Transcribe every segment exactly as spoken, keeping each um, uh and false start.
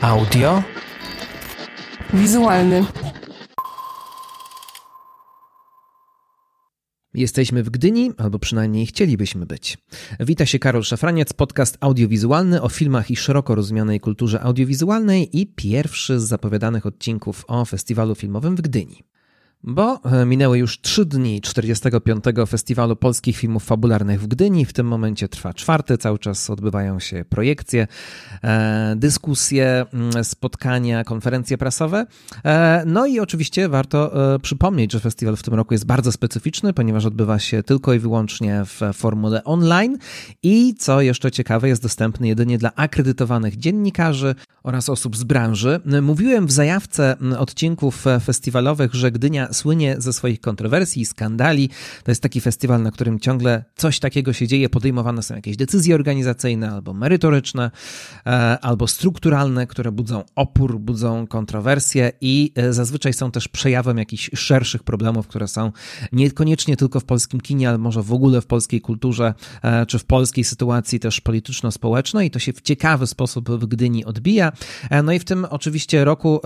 Audio. Wizualny. Jesteśmy w Gdyni, albo przynajmniej chcielibyśmy być. Wita się Karol Szafraniec, podcast audiowizualny o filmach i szeroko rozumianej kulturze audiowizualnej i pierwszy z zapowiadanych odcinków o festiwalu filmowym w Gdyni. Bo minęły już trzy dni czterdziestego piątego Festiwalu Polskich Filmów Fabularnych w Gdyni. W tym momencie trwa czwarty, cały czas odbywają się projekcje, dyskusje, spotkania, konferencje prasowe. No i oczywiście warto przypomnieć, że festiwal w tym roku jest bardzo specyficzny, ponieważ odbywa się tylko i wyłącznie w formule online i co jeszcze ciekawe, jest dostępny jedynie dla akredytowanych dziennikarzy oraz osób z branży. Mówiłem w zajawce odcinków festiwalowych, że Gdynia słynie ze swoich kontrowersji i skandali. To jest taki festiwal, na którym ciągle coś takiego się dzieje, podejmowane są jakieś decyzje organizacyjne albo merytoryczne, albo strukturalne, które budzą opór, budzą kontrowersje i zazwyczaj są też przejawem jakichś szerszych problemów, które są niekoniecznie tylko w polskim kinie, ale może w ogóle w polskiej kulturze, czy w polskiej sytuacji też polityczno-społecznej i to się w ciekawy sposób w Gdyni odbija. No i w tym oczywiście roku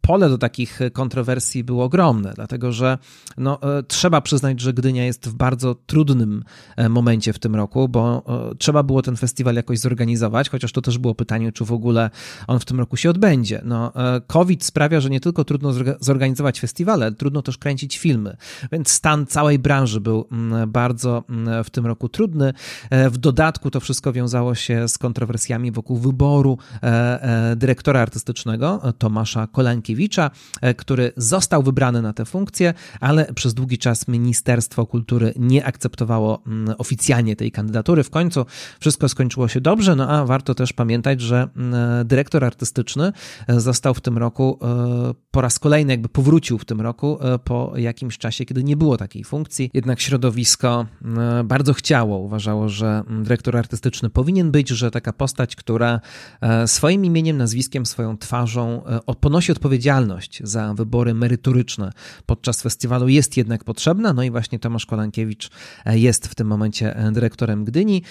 pole do takich kontrowersji było ogromne, dlatego że no, trzeba przyznać, że Gdynia jest w bardzo trudnym momencie w tym roku, bo trzeba było ten festiwal jakoś zorganizować, chociaż to też było pytanie, czy w ogóle on w tym roku się odbędzie. No, COVID sprawia, że nie tylko trudno zorganizować festiwale, trudno też kręcić filmy, więc stan całej branży był bardzo w tym roku trudny. W dodatku to wszystko wiązało się z kontrowersjami wokół wyboru dyrektora artystycznego Tomasza Kolankiewicza, który został wybrany na tę funkcję, ale przez długi czas Ministerstwo Kultury nie akceptowało oficjalnie tej kandydatury. W końcu wszystko skończyło się dobrze, no a warto też pamiętać, że dyrektor artystyczny został w tym roku, po raz kolejny jakby powrócił w tym roku po jakimś czasie, kiedy nie było takiej funkcji. Jednak środowisko bardzo chciało, uważało, że dyrektor artystyczny powinien być, że taka postać, która swoim imieniem, nazwiskiem, swoją twarzą ponosi odpowiedzialność odpowiedzialność za wybory merytoryczne podczas festiwalu jest jednak potrzebna. No i właśnie Tomasz Kolankiewicz jest w tym momencie dyrektorem Gdyni.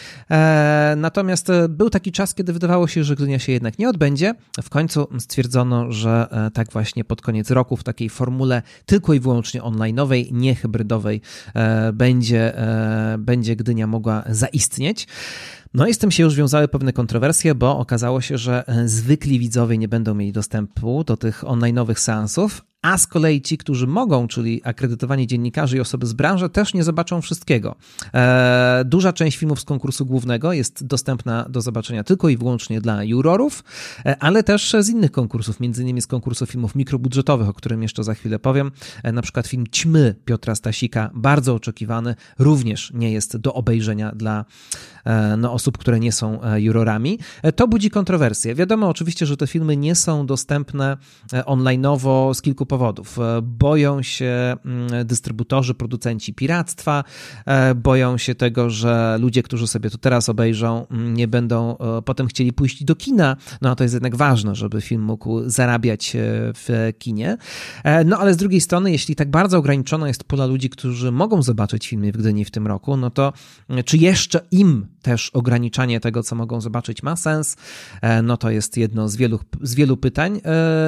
Natomiast był taki czas, kiedy wydawało się, że Gdynia się jednak nie odbędzie. W końcu stwierdzono, że tak właśnie pod koniec roku w takiej formule tylko i wyłącznie online'owej, nie hybrydowej będzie, będzie Gdynia mogła zaistnieć. No i z tym się już wiązały pewne kontrowersje, bo okazało się, że zwykli widzowie nie będą mieli dostępu do tych online'owych seansów, a z kolei ci, którzy mogą, czyli akredytowani dziennikarze i osoby z branży, też nie zobaczą wszystkiego. Eee, duża część filmów z konkursu głównego jest dostępna do zobaczenia tylko i wyłącznie dla jurorów, e, ale też z innych konkursów, między innymi z konkursu filmów mikrobudżetowych, o którym jeszcze za chwilę powiem. E, na przykład film Ćmy Piotra Stasika, bardzo oczekiwany, również nie jest do obejrzenia dla e, no, osób, które nie są jurorami. E, to budzi kontrowersje. Wiadomo oczywiście, że te filmy nie są dostępne e, online'owo z kilku powodów. Boją się dystrybutorzy, producenci piractwa, boją się tego, że ludzie, którzy sobie to teraz obejrzą, nie będą potem chcieli pójść do kina, no a to jest jednak ważne, żeby film mógł zarabiać w kinie. No ale z drugiej strony, jeśli tak bardzo ograniczona jest pula ludzi, którzy mogą zobaczyć filmy w Gdyni w tym roku, no to czy jeszcze im też ograniczanie tego, co mogą zobaczyć, ma sens? No to jest jedno z wielu, z wielu pytań.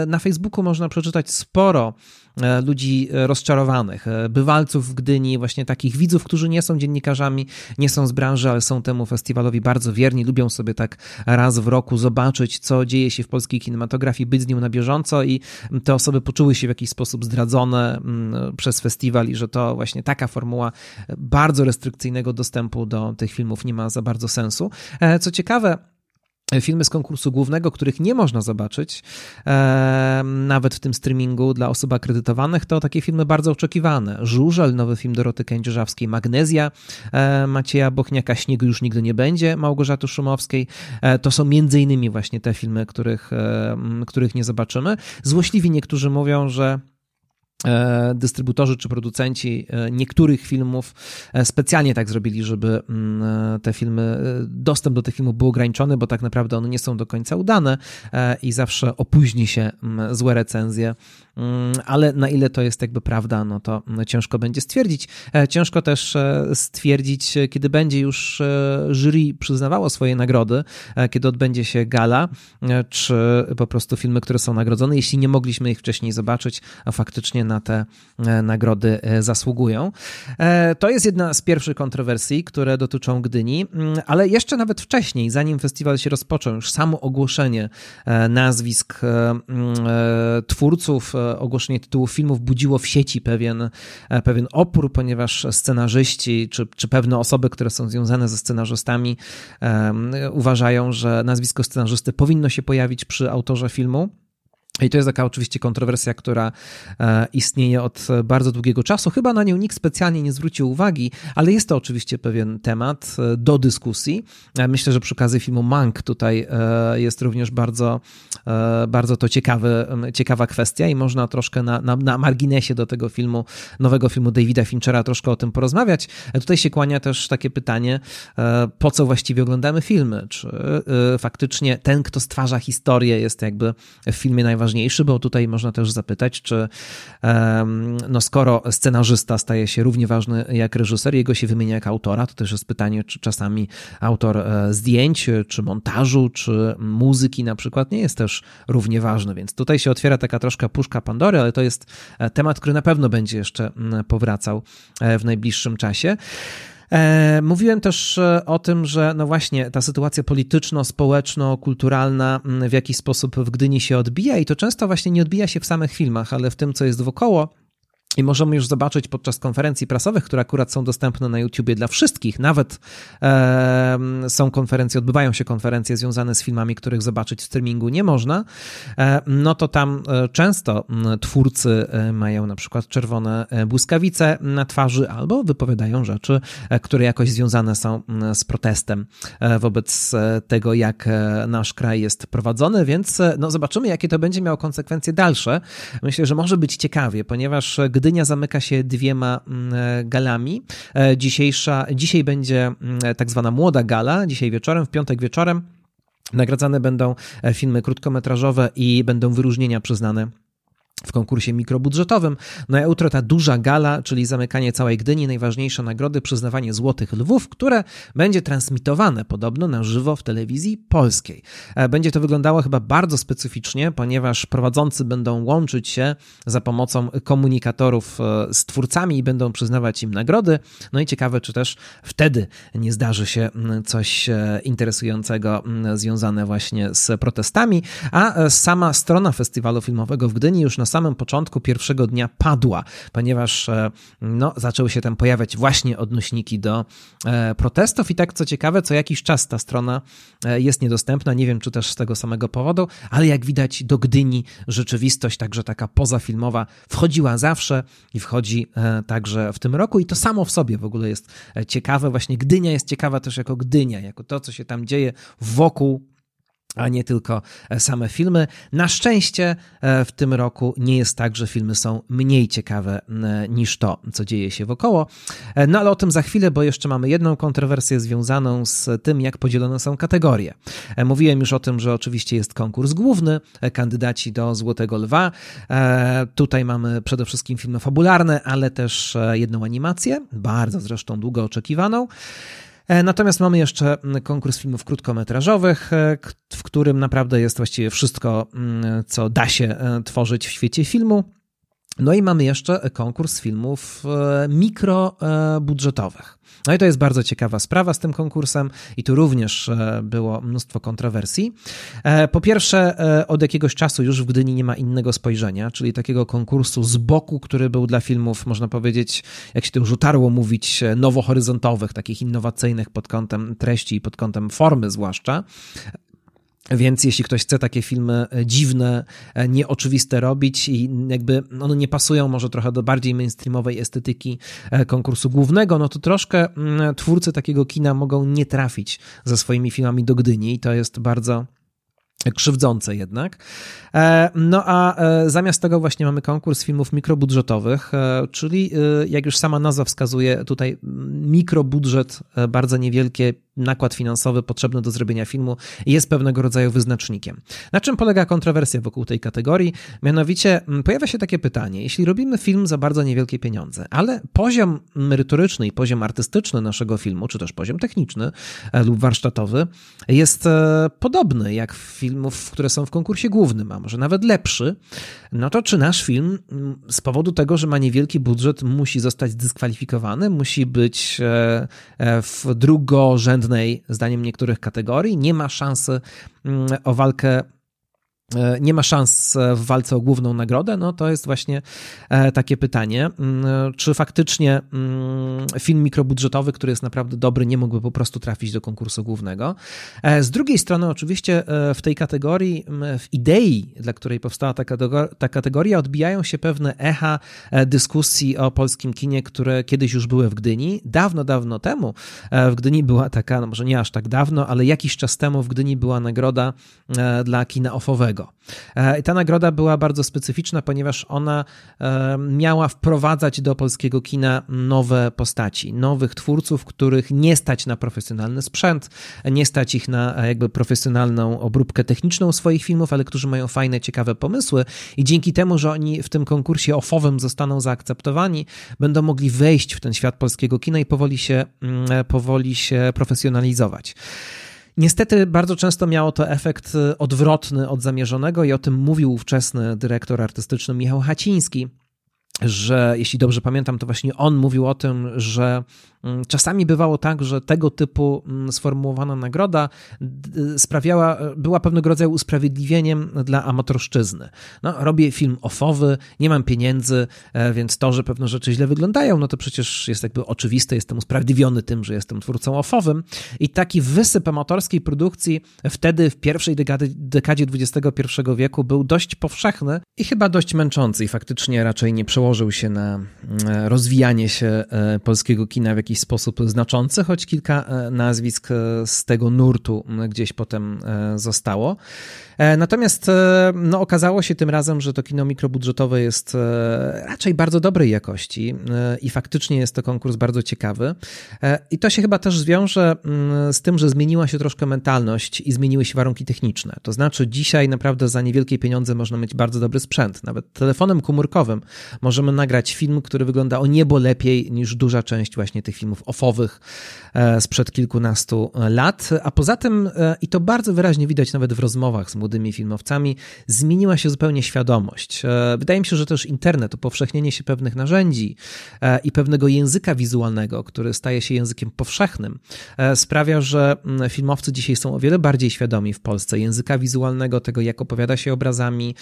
Na Facebooku można przeczytać sporo ludzi rozczarowanych, bywalców w Gdyni, właśnie takich widzów, którzy nie są dziennikarzami, nie są z branży, ale są temu festiwalowi bardzo wierni, lubią sobie tak raz w roku zobaczyć, co dzieje się w polskiej kinematografii, być z nią na bieżąco i te osoby poczuły się w jakiś sposób zdradzone przez festiwal i że to właśnie taka formuła bardzo restrykcyjnego dostępu do tych filmów nie ma za bardzo sensu. Co ciekawe, filmy z konkursu głównego, których nie można zobaczyć, e, nawet w tym streamingu dla osób akredytowanych, to takie filmy bardzo oczekiwane. Żużel, nowy film Doroty Kędzierzawskiej, Magnezja e, Macieja Bochniaka, Śniegu już nigdy nie będzie, Małgorzaty Szumowskiej. E, to są między innymi właśnie te filmy, których, e, których nie zobaczymy. Złośliwi niektórzy mówią, że dystrybutorzy czy producenci niektórych filmów specjalnie tak zrobili, żeby te filmy, dostęp do tych filmów był ograniczony, bo tak naprawdę one nie są do końca udane i zawsze opóźni się złe recenzje, ale na ile to jest jakby prawda, no to ciężko będzie stwierdzić. Ciężko też stwierdzić, kiedy będzie już jury przyznawało swoje nagrody, kiedy odbędzie się gala, czy po prostu filmy, które są nagrodzone, jeśli nie mogliśmy ich wcześniej zobaczyć, a faktycznie na te nagrody zasługują. To jest jedna z pierwszych kontrowersji, które dotyczą Gdyni, ale jeszcze nawet wcześniej, zanim festiwal się rozpoczął, już samo ogłoszenie nazwisk twórców, ogłoszenie tytułów filmów budziło w sieci pewien, pewien opór, ponieważ scenarzyści czy, czy pewne osoby, które są związane ze scenarzystami, um, uważają, że nazwisko scenarzysty powinno się pojawić przy autorze filmu. I to jest taka oczywiście kontrowersja, która istnieje od bardzo długiego czasu. Chyba na nią nikt specjalnie nie zwrócił uwagi, ale jest to oczywiście pewien temat do dyskusji. Myślę, że przy okazji filmu Mank tutaj jest również bardzo, bardzo to ciekawy, ciekawa kwestia i można troszkę na, na, na marginesie do tego filmu, nowego filmu Davida Finchera troszkę o tym porozmawiać. Tutaj się kłania też takie pytanie, po co właściwie oglądamy filmy? Czy faktycznie ten, kto stwarza historię, jest jakby w filmie najważniejszy? ważniejszy, bo tutaj można też zapytać, czy no skoro scenarzysta staje się równie ważny jak reżyser, jego się wymienia jak autora, to też jest pytanie, czy czasami autor zdjęć, czy montażu, czy muzyki na przykład nie jest też równie ważny, więc tutaj się otwiera taka troszkę puszka Pandory, ale to jest temat, który na pewno będzie jeszcze powracał w najbliższym czasie. Mówiłem też o tym, że no właśnie ta sytuacja polityczno-społeczno-kulturalna w jakiś sposób w Gdyni się odbija i to często właśnie nie odbija się w samych filmach, ale w tym, co jest wokoło. I możemy już zobaczyć podczas konferencji prasowych, które akurat są dostępne na YouTubie dla wszystkich, nawet e, są konferencje, odbywają się konferencje związane z filmami, których zobaczyć w streamingu nie można, e, no to tam często twórcy mają na przykład czerwone błyskawice na twarzy albo wypowiadają rzeczy, które jakoś związane są z protestem wobec tego, jak nasz kraj jest prowadzony, więc no zobaczymy, jakie to będzie miało konsekwencje dalsze. Myślę, że może być ciekawie, ponieważ gdy Gdynia zamyka się dwiema galami. Dzisiejsza, dzisiaj będzie tak zwana młoda gala, dzisiaj wieczorem, w piątek wieczorem. Nagradzane będą filmy krótkometrażowe i będą wyróżnienia przyznane w konkursie mikrobudżetowym. No a jutro ta duża gala, czyli zamykanie całej Gdyni, najważniejsze nagrody, przyznawanie Złotych Lwów, które będzie transmitowane podobno na żywo w telewizji polskiej. Będzie to wyglądało chyba bardzo specyficznie, ponieważ prowadzący będą łączyć się za pomocą komunikatorów z twórcami i będą przyznawać im nagrody. No i ciekawe, czy też wtedy nie zdarzy się coś interesującego związane właśnie z protestami, a sama strona festiwalu filmowego w Gdyni już na Na samym początku pierwszego dnia padła, ponieważ no, zaczęły się tam pojawiać właśnie odnośniki do protestów i tak co ciekawe, co jakiś czas ta strona jest niedostępna, nie wiem czy też z tego samego powodu, ale jak widać do Gdyni rzeczywistość, także taka pozafilmowa, wchodziła zawsze i wchodzi także w tym roku i to samo w sobie w ogóle jest ciekawe, właśnie Gdynia jest ciekawa też jako Gdynia, jako to, co się tam dzieje wokół, a nie tylko same filmy. Na szczęście w tym roku nie jest tak, że filmy są mniej ciekawe niż to, co dzieje się wokoło. No ale o tym za chwilę, bo jeszcze mamy jedną kontrowersję związaną z tym, jak podzielone są kategorie. Mówiłem już o tym, że oczywiście jest konkurs główny, kandydaci do Złotego Lwa. Tutaj mamy przede wszystkim filmy fabularne, ale też jedną animację, bardzo zresztą długo oczekiwaną. Natomiast mamy jeszcze konkurs filmów krótkometrażowych, w którym naprawdę jest właściwie wszystko, co da się tworzyć w świecie filmu. No i mamy jeszcze konkurs filmów mikrobudżetowych. No i to jest bardzo ciekawa sprawa z tym konkursem i tu również było mnóstwo kontrowersji. Po pierwsze, od jakiegoś czasu już w Gdyni nie ma innego spojrzenia, czyli takiego konkursu z boku, który był dla filmów, można powiedzieć, jak się to już utarło mówić, nowohoryzontowych, takich innowacyjnych pod kątem treści i pod kątem formy zwłaszcza. Więc jeśli ktoś chce takie filmy dziwne, nieoczywiste robić i jakby one nie pasują może trochę do bardziej mainstreamowej estetyki konkursu głównego, no to troszkę twórcy takiego kina mogą nie trafić ze swoimi filmami do Gdyni i to jest bardzo krzywdzące jednak. No a zamiast tego właśnie mamy konkurs filmów mikrobudżetowych, czyli jak już sama nazwa wskazuje, tutaj mikrobudżet, bardzo niewielkie, nakład finansowy potrzebny do zrobienia filmu jest pewnego rodzaju wyznacznikiem. Na czym polega kontrowersja wokół tej kategorii? Mianowicie pojawia się takie pytanie, jeśli robimy film za bardzo niewielkie pieniądze, ale poziom merytoryczny i poziom artystyczny naszego filmu, czy też poziom techniczny lub warsztatowy jest podobny jak filmów, które są w konkursie głównym, a może nawet lepszy, no to czy nasz film z powodu tego, że ma niewielki budżet, musi zostać dyskwalifikowany, musi być w drugorzędnym zdaniem niektórych kategorii, nie ma szansy o walkę, nie ma szans w walce o główną nagrodę, no to jest właśnie takie pytanie, czy faktycznie film mikrobudżetowy, który jest naprawdę dobry, nie mógłby po prostu trafić do konkursu głównego. Z drugiej strony oczywiście w tej kategorii, w idei, dla której powstała ta kategoria, ta kategoria odbijają się pewne echa dyskusji o polskim kinie, które kiedyś już były w Gdyni. Dawno, dawno temu w Gdyni była taka, no może nie aż tak dawno, ale jakiś czas temu w Gdyni była nagroda dla kina offowego. I ta nagroda była bardzo specyficzna, ponieważ ona miała wprowadzać do polskiego kina nowe postaci, nowych twórców, których nie stać na profesjonalny sprzęt, nie stać ich na jakby profesjonalną obróbkę techniczną swoich filmów, ale którzy mają fajne, ciekawe pomysły i dzięki temu, że oni w tym konkursie offowym zostaną zaakceptowani, będą mogli wejść w ten świat polskiego kina i powoli się, powoli się profesjonalizować. Niestety bardzo często miało to efekt odwrotny od zamierzonego i o tym mówił ówczesny dyrektor artystyczny Michał Haciński, że jeśli dobrze pamiętam, to właśnie on mówił o tym, że czasami bywało tak, że tego typu sformułowana nagroda sprawiała, była pewnego rodzaju usprawiedliwieniem dla amatorszczyzny. No, robię film offowy, nie mam pieniędzy, więc to, że pewne rzeczy źle wyglądają, no to przecież jest jakby oczywiste, jestem usprawiedliwiony tym, że jestem twórcą offowym. I taki wysyp amatorskiej produkcji wtedy w pierwszej dekady, dekadzie dwudziestego pierwszego wieku był dość powszechny i chyba dość męczący i faktycznie raczej nie przełożył się na rozwijanie się polskiego kina w jakiś sposób znaczący, choć kilka nazwisk z tego nurtu gdzieś potem zostało. Natomiast no, okazało się tym razem, że to kino mikrobudżetowe jest raczej bardzo dobrej jakości i faktycznie jest to konkurs bardzo ciekawy. I to się chyba też zwiąże z tym, że zmieniła się troszkę mentalność i zmieniły się warunki techniczne. To znaczy dzisiaj naprawdę za niewielkie pieniądze można mieć bardzo dobry sprzęt. Nawet telefonem komórkowym możemy nagrać film, który wygląda o niebo lepiej niż duża część właśnie tych filmów offowych sprzed kilkunastu lat. A poza tym, i to bardzo wyraźnie widać nawet w rozmowach z młodymi filmowcami, zmieniła się zupełnie świadomość. Wydaje mi się, że też internet, upowszechnienie się pewnych narzędzi i pewnego języka wizualnego, który staje się językiem powszechnym, sprawia, że filmowcy dzisiaj są o wiele bardziej świadomi w Polsce języka wizualnego, tego jak opowiada się obrazami,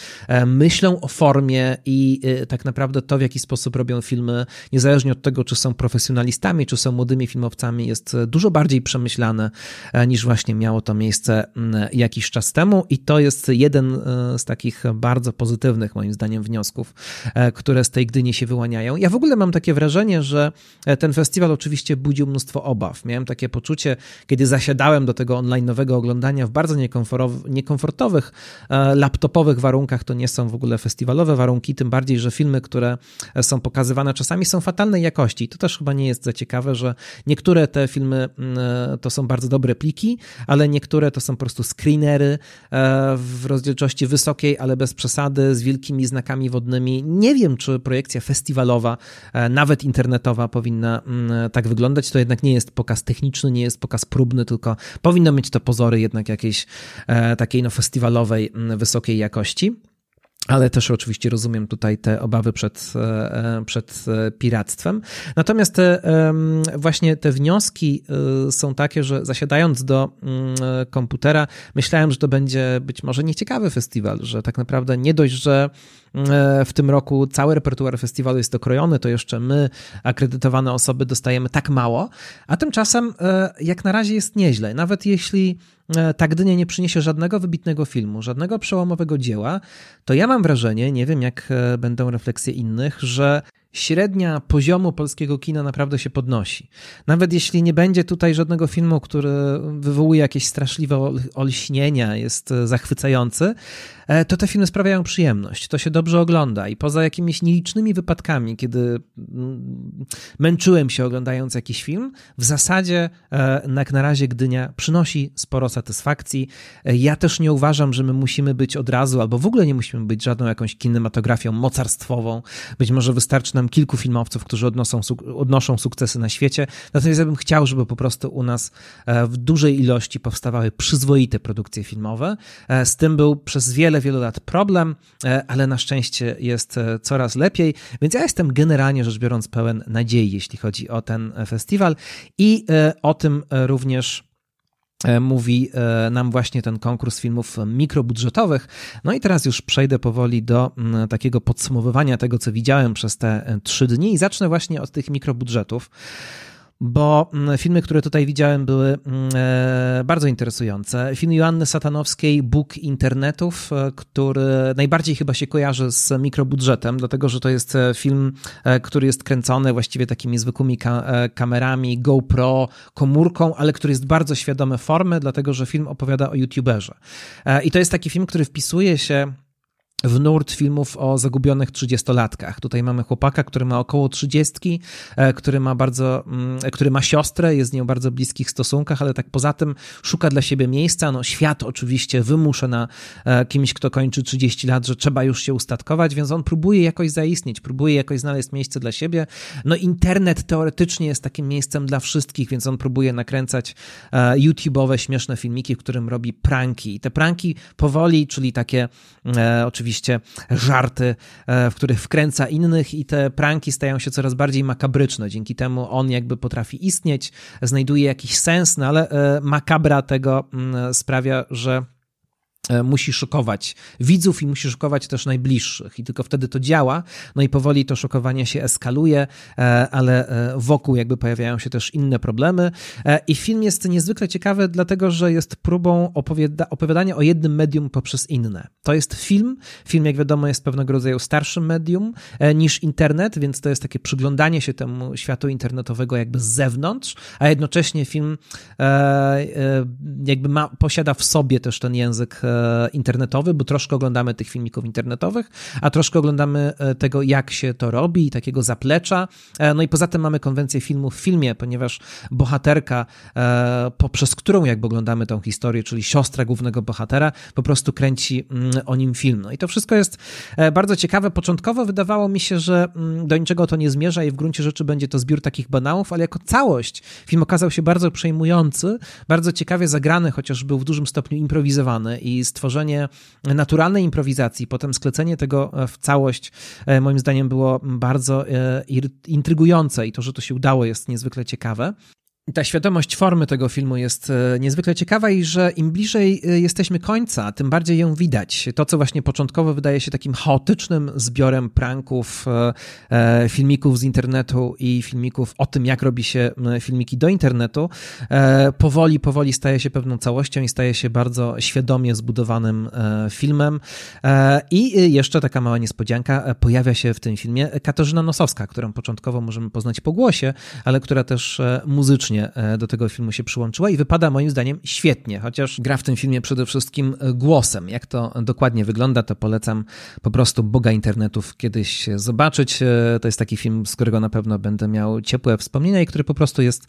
myślą o formie i tak naprawdę to, w jaki sposób robią filmy, niezależnie od tego, czy są profesjonalistami, czy są młodymi filmowcami, jest dużo bardziej przemyślane niż właśnie miało to miejsce jakiś czas temu i to jest jeden z takich bardzo pozytywnych moim zdaniem wniosków, które z tej Gdyni się wyłaniają. Ja w ogóle mam takie wrażenie, że ten festiwal oczywiście budził mnóstwo obaw. Miałem takie poczucie, kiedy zasiadałem do tego online'owego oglądania w bardzo niekomfortowych, laptopowych warunkach, to nie są w ogóle festiwalowe warunki, tym bardziej, że filmy, które są pokazywane czasami są fatalnej jakości. To też chyba nie jest za ciekawe, że niektóre te filmy to są bardzo dobre pliki, ale niektóre to są po prostu screenery w rozdzielczości wysokiej, ale bez przesady, z wielkimi znakami wodnymi. Nie wiem, czy projekcja festiwalowa, nawet internetowa powinna tak wyglądać. To jednak nie jest pokaz techniczny, nie jest pokaz próbny, tylko powinno mieć to pozory jednak jakiejś takiej no festiwalowej, wysokiej jakości. Ale też oczywiście rozumiem tutaj te obawy przed, przed piractwem. Natomiast te, właśnie te wnioski są takie, że zasiadając do komputera, myślałem, że to będzie być może nieciekawy festiwal, że tak naprawdę nie dość, że w tym roku cały repertuar festiwalu jest dokrojony, to jeszcze my, akredytowane osoby, dostajemy tak mało, a tymczasem jak na razie jest nieźle. Nawet jeśli ta Gdynia nie przyniesie żadnego wybitnego filmu, żadnego przełomowego dzieła, to ja mam wrażenie, nie wiem jak będą refleksje innych, że średnia poziomu polskiego kina naprawdę się podnosi. Nawet jeśli nie będzie tutaj żadnego filmu, który wywołuje jakieś straszliwe olśnienia, jest zachwycający, to te filmy sprawiają przyjemność, to się dobrze ogląda i poza jakimiś nielicznymi wypadkami, kiedy męczyłem się oglądając jakiś film, w zasadzie jak na razie Gdynia przynosi sporo satysfakcji. Ja też nie uważam, że my musimy być od razu, albo w ogóle nie musimy być żadną jakąś kinematografią mocarstwową. Być może wystarczy nam kilku filmowców, którzy odnoszą, odnoszą sukcesy na świecie. Natomiast ja bym chciał, żeby po prostu u nas w dużej ilości powstawały przyzwoite produkcje filmowe. Z tym był przez wiele, wielu lat problem, ale na szczęście jest coraz lepiej, więc ja jestem generalnie rzecz biorąc pełen nadziei, jeśli chodzi o ten festiwal i o tym również mówi nam właśnie ten konkurs filmów mikrobudżetowych. No i teraz już przejdę powoli do takiego podsumowywania tego, co widziałem przez te trzy dni i zacznę właśnie od tych mikrobudżetów, bo filmy, które tutaj widziałem, były bardzo interesujące. Film Joanny Satanowskiej, Bóg Internetów, który najbardziej chyba się kojarzy z mikrobudżetem, dlatego że to jest film, który jest kręcony właściwie takimi zwykłymi kamerami, GoPro, komórką, ale który jest bardzo świadomy formy, dlatego że film opowiada o youtuberze. I to jest taki film, który wpisuje się w nurt filmów o zagubionych trzydziestolatkach. Tutaj mamy chłopaka, który ma około trzydziestki, który ma bardzo, który ma siostrę, jest z nią w bardzo bliskich stosunkach, ale tak poza tym szuka dla siebie miejsca. No, świat oczywiście wymusza na kimś, kto kończy trzydzieści lat, że trzeba już się ustatkować, więc on próbuje jakoś zaistnieć, próbuje jakoś znaleźć miejsce dla siebie. No, internet teoretycznie jest takim miejscem dla wszystkich, więc on próbuje nakręcać YouTube'owe śmieszne filmiki, w którym robi pranki. I te pranki powoli, czyli takie e, oczywiście żarty, w których wkręca innych i te pranki stają się coraz bardziej makabryczne. Dzięki temu on jakby potrafi istnieć, znajduje jakiś sens, no ale makabra tego sprawia, że musi szokować widzów i musi szokować też najbliższych i tylko wtedy to działa. No i powoli to szokowanie się eskaluje, ale wokół jakby pojawiają się też inne problemy i film jest niezwykle ciekawy, dlatego że jest próbą opowiada- opowiadania o jednym medium poprzez inne. To jest film. Film, jak wiadomo, jest pewnego rodzaju starszym medium niż internet, więc to jest takie przyglądanie się temu światu internetowego jakby z zewnątrz, a jednocześnie film jakby ma, posiada w sobie też ten język internetowy, bo troszkę oglądamy tych filmików internetowych, a troszkę oglądamy tego, jak się to robi i takiego zaplecza. No i poza tym mamy konwencję filmu w filmie, ponieważ bohaterka, poprzez którą jakby oglądamy tą historię, czyli siostra głównego bohatera, po prostu kręci o nim film. No i to wszystko jest bardzo ciekawe. Początkowo wydawało mi się, że do niczego to nie zmierza i w gruncie rzeczy będzie to zbiór takich banałów, ale jako całość film okazał się bardzo przejmujący, bardzo ciekawie zagrany, chociaż był w dużym stopniu improwizowany i I stworzenie naturalnej improwizacji, potem sklecenie tego w całość, moim zdaniem było bardzo intrygujące i to, że to się udało, jest niezwykle ciekawe. Ta świadomość formy tego filmu jest niezwykle ciekawa i że im bliżej jesteśmy końca, tym bardziej ją widać. To, co właśnie początkowo wydaje się takim chaotycznym zbiorem pranków, filmików z internetu i filmików o tym, jak robi się filmiki do internetu, powoli, powoli staje się pewną całością i staje się bardzo świadomie zbudowanym filmem. I jeszcze taka mała niespodzianka, pojawia się w tym filmie Katarzyna Nosowska, którą początkowo możemy poznać po głosie, ale która też muzycznie do tego filmu się przyłączyła i wypada moim zdaniem świetnie, chociaż gra w tym filmie przede wszystkim głosem. Jak to dokładnie wygląda, to polecam po prostu Boga Internetów kiedyś zobaczyć. To jest taki film, z którego na pewno będę miał ciepłe wspomnienia i który po prostu jest,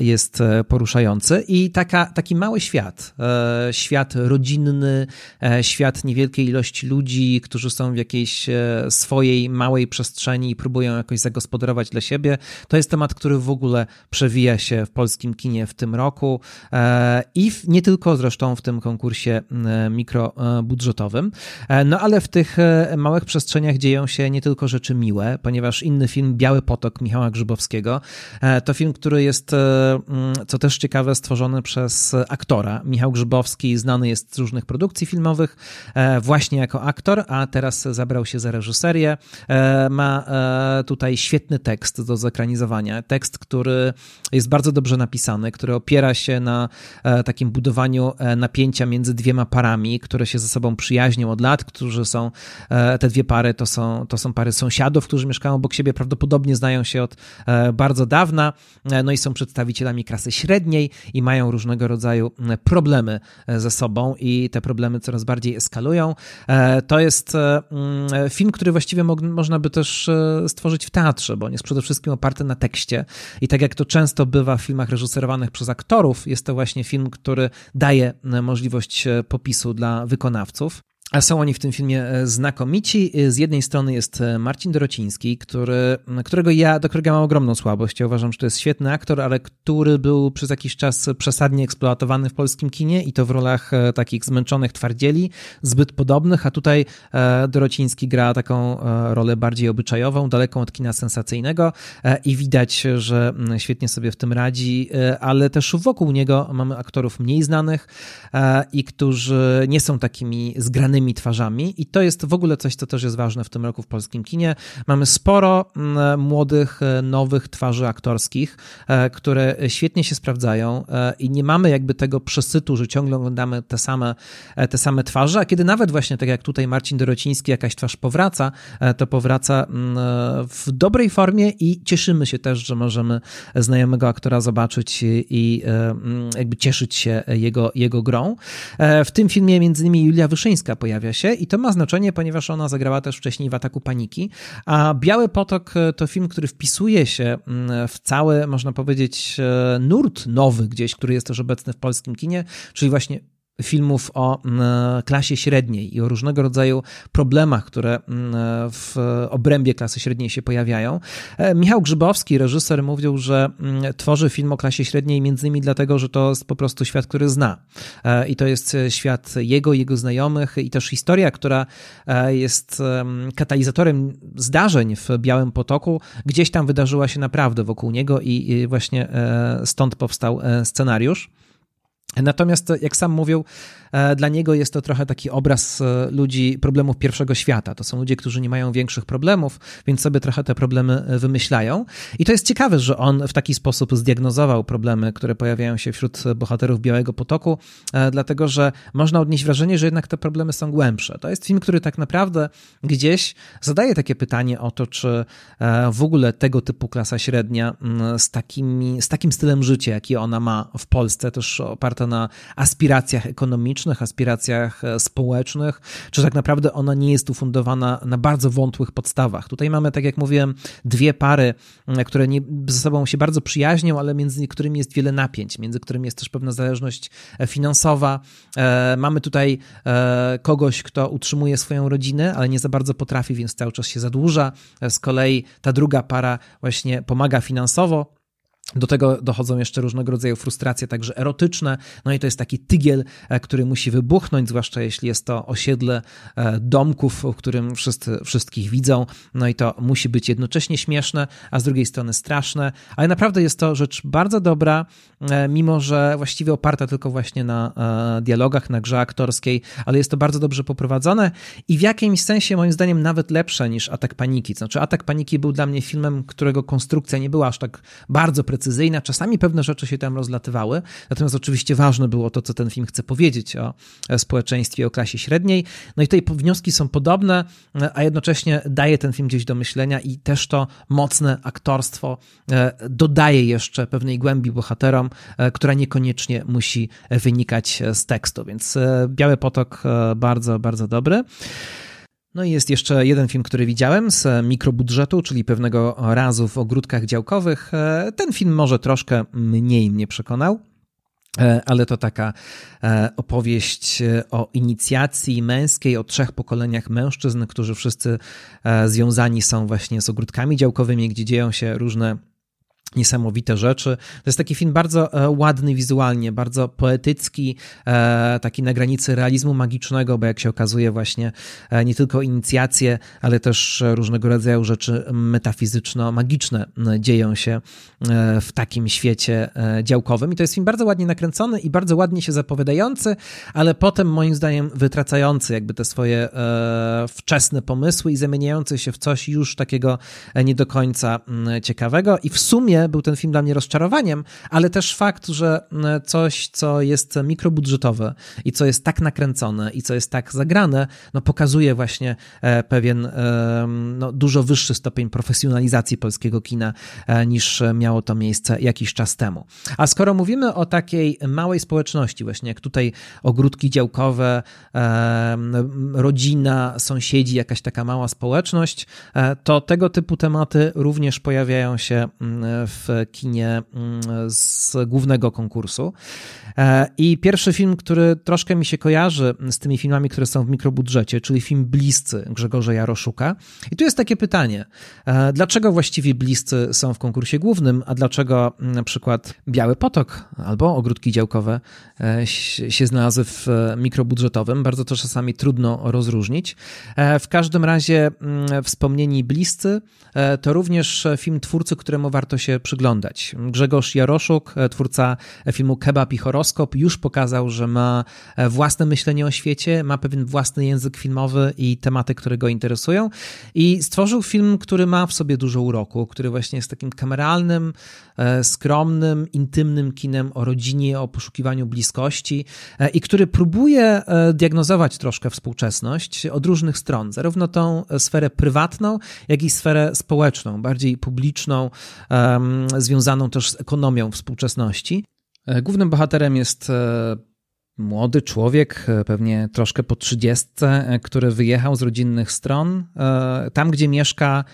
jest poruszający. I taka, taki mały świat, świat rodzinny, świat niewielkiej ilości ludzi, którzy są w jakiejś swojej małej przestrzeni i próbują jakoś zagospodarować dla siebie. To jest temat, który w ogóle przewija się w polskim kinie w tym roku i nie tylko zresztą w tym konkursie mikrobudżetowym, no ale w tych małych przestrzeniach dzieją się nie tylko rzeczy miłe, ponieważ inny film Biały Potok Michała Grzybowskiego to film, który jest, co też ciekawe, stworzony przez aktora. Michał Grzybowski znany jest z różnych produkcji filmowych właśnie jako aktor, a teraz zabrał się za reżyserię. Ma tutaj świetny tekst do zekranizowania. Tekst, który jest bardzo dobrze napisany, który opiera się na takim budowaniu napięcia między dwiema parami, które się ze sobą przyjaźnią od lat, którzy są, te dwie pary to są, to są pary sąsiadów, którzy mieszkają obok siebie, prawdopodobnie znają się od bardzo dawna, no i są przedstawicielami klasy średniej i mają różnego rodzaju problemy ze sobą i te problemy coraz bardziej eskalują. To jest film, który właściwie mo- można by też stworzyć w teatrze, bo on jest przede wszystkim oparty na tekście i tak jak to często bywa w filmach reżyserowanych przez aktorów, jest to właśnie film, który daje możliwość popisu dla wykonawców. A są oni w tym filmie znakomici. Z jednej strony jest Marcin Dorociński, który, którego ja, do którego mam ogromną słabość. Ja uważam, że to jest świetny aktor, ale który był przez jakiś czas przesadnie eksploatowany w polskim kinie i to w rolach takich zmęczonych twardzieli, zbyt podobnych, a tutaj Dorociński gra taką rolę bardziej obyczajową, daleką od kina sensacyjnego i widać, że świetnie sobie w tym radzi, ale też wokół niego mamy aktorów mniej znanych i którzy nie są takimi zgranymi twarzami i to jest w ogóle coś, co też jest ważne w tym roku w polskim kinie. Mamy sporo młodych, nowych twarzy aktorskich, które świetnie się sprawdzają i nie mamy jakby tego przesytu, że ciągle oglądamy te same, te same twarze, a kiedy nawet właśnie tak jak tutaj Marcin Dorociński, jakaś twarz powraca, to powraca w dobrej formie i cieszymy się też, że możemy znajomego aktora zobaczyć i jakby cieszyć się jego, jego grą. W tym filmie między innymi Julia Wyszyńska pojawia się i to ma znaczenie, ponieważ ona zagrała też wcześniej w Ataku Paniki, a Biały Potok to film, który wpisuje się w cały, można powiedzieć, nurt nowy gdzieś, który jest też obecny w polskim kinie, czyli właśnie filmów o klasie średniej i o różnego rodzaju problemach, które w obrębie klasy średniej się pojawiają. Michał Grzybowski, reżyser, mówił, że tworzy film o klasie średniej między innymi dlatego, że to jest po prostu świat, który zna. I to jest świat jego, jego znajomych i też historia, która jest katalizatorem zdarzeń w Białym Potoku. Gdzieś tam wydarzyła się naprawdę wokół niego i właśnie stąd powstał scenariusz. Natomiast, jak sam mówił, dla niego jest to trochę taki obraz ludzi problemów pierwszego świata. To są ludzie, którzy nie mają większych problemów, więc sobie trochę te problemy wymyślają. I to jest ciekawe, że on w taki sposób zdiagnozował problemy, które pojawiają się wśród bohaterów Białego Potoku, dlatego że można odnieść wrażenie, że jednak te problemy są głębsze. To jest film, który tak naprawdę gdzieś zadaje takie pytanie o to, czy w ogóle tego typu klasa średnia z, takimi, z takim stylem życia, jaki ona ma w Polsce, też oparta na aspiracjach ekonomicznych, aspiracjach społecznych, czy tak naprawdę ona nie jest ufundowana na bardzo wątłych podstawach. Tutaj mamy, tak jak mówiłem, dwie pary, które nie, ze sobą się bardzo przyjaźnią, ale między którymi jest wiele napięć, między którymi jest też pewna zależność finansowa. E, mamy tutaj e, kogoś, kto utrzymuje swoją rodzinę, ale nie za bardzo potrafi, więc cały czas się zadłuża. Z kolei ta druga para właśnie pomaga finansowo. Do tego dochodzą jeszcze różnego rodzaju frustracje, także erotyczne. No i to jest taki tygiel, który musi wybuchnąć, zwłaszcza jeśli jest to osiedle domków, w którym wszyscy, wszystkich widzą. No i to musi być jednocześnie śmieszne, a z drugiej strony straszne. Ale naprawdę jest to rzecz bardzo dobra, mimo że właściwie oparta tylko właśnie na dialogach, na grze aktorskiej, ale jest to bardzo dobrze poprowadzone i w jakimś sensie moim zdaniem nawet lepsze niż Atak Paniki. Znaczy Atak Paniki był dla mnie filmem, którego konstrukcja nie była aż tak bardzo precyzyjna. Czasami pewne rzeczy się tam rozlatywały, natomiast oczywiście ważne było to, co ten film chce powiedzieć o społeczeństwie, o klasie średniej. No i tutaj wnioski są podobne, a jednocześnie daje ten film gdzieś do myślenia i też to mocne aktorstwo dodaje jeszcze pewnej głębi bohaterom, która niekoniecznie musi wynikać z tekstu. Więc Biały Potok bardzo, bardzo dobry. No i jest jeszcze jeden film, który widziałem z mikrobudżetu, czyli Pewnego razu w ogródkach działkowych. Ten film może troszkę mniej mnie przekonał, ale to taka opowieść o inicjacji męskiej, o trzech pokoleniach mężczyzn, którzy wszyscy związani są właśnie z ogródkami działkowymi, gdzie dzieją się różne niesamowite rzeczy. To jest taki film bardzo ładny wizualnie, bardzo poetycki, taki na granicy realizmu magicznego, bo jak się okazuje właśnie nie tylko inicjacje, ale też różnego rodzaju rzeczy metafizyczno-magiczne dzieją się w takim świecie działkowym. I to jest film bardzo ładnie nakręcony i bardzo ładnie się zapowiadający, ale potem moim zdaniem wytracający jakby te swoje wczesne pomysły i zamieniający się w coś już takiego nie do końca ciekawego. I w sumie fajny, był ten film dla mnie rozczarowaniem, ale też fakt, że coś, co jest mikrobudżetowe i co jest tak nakręcone i co jest tak zagrane, no pokazuje właśnie pewien no, dużo wyższy stopień profesjonalizacji polskiego kina niż miało to miejsce jakiś czas temu. A skoro mówimy o takiej małej społeczności właśnie, jak tutaj ogródki działkowe, rodzina, sąsiedzi, jakaś taka mała społeczność, to tego typu tematy również pojawiają się w kinie z głównego konkursu. I pierwszy film, który troszkę mi się kojarzy z tymi filmami, które są w mikrobudżecie, czyli film Bliscy Grzegorza Jaroszuka. I tu jest takie pytanie, dlaczego właściwie Bliscy są w konkursie głównym, a dlaczego na przykład Biały Potok albo Ogródki Działkowe się znalazły w mikrobudżetowym. Bardzo to czasami trudno rozróżnić. W każdym razie wspomnieni Bliscy to również film twórcy, któremu warto się przyglądać. Grzegorz Jaroszuk, twórca filmu Kebab i Horoskop, już pokazał, że ma własne myślenie o świecie, ma pewien własny język filmowy i tematy, które go interesują i stworzył film, który ma w sobie dużo uroku, który właśnie jest takim kameralnym, skromnym, intymnym kinem o rodzinie, o poszukiwaniu bliskości i który próbuje diagnozować troszkę współczesność od różnych stron, zarówno tą sferę prywatną, jak i sferę społeczną, bardziej publiczną, um, związaną też z ekonomią współczesności. Głównym bohaterem jest młody człowiek, pewnie troszkę po trzydziestce, który wyjechał z rodzinnych stron. Tam, gdzie mieszka,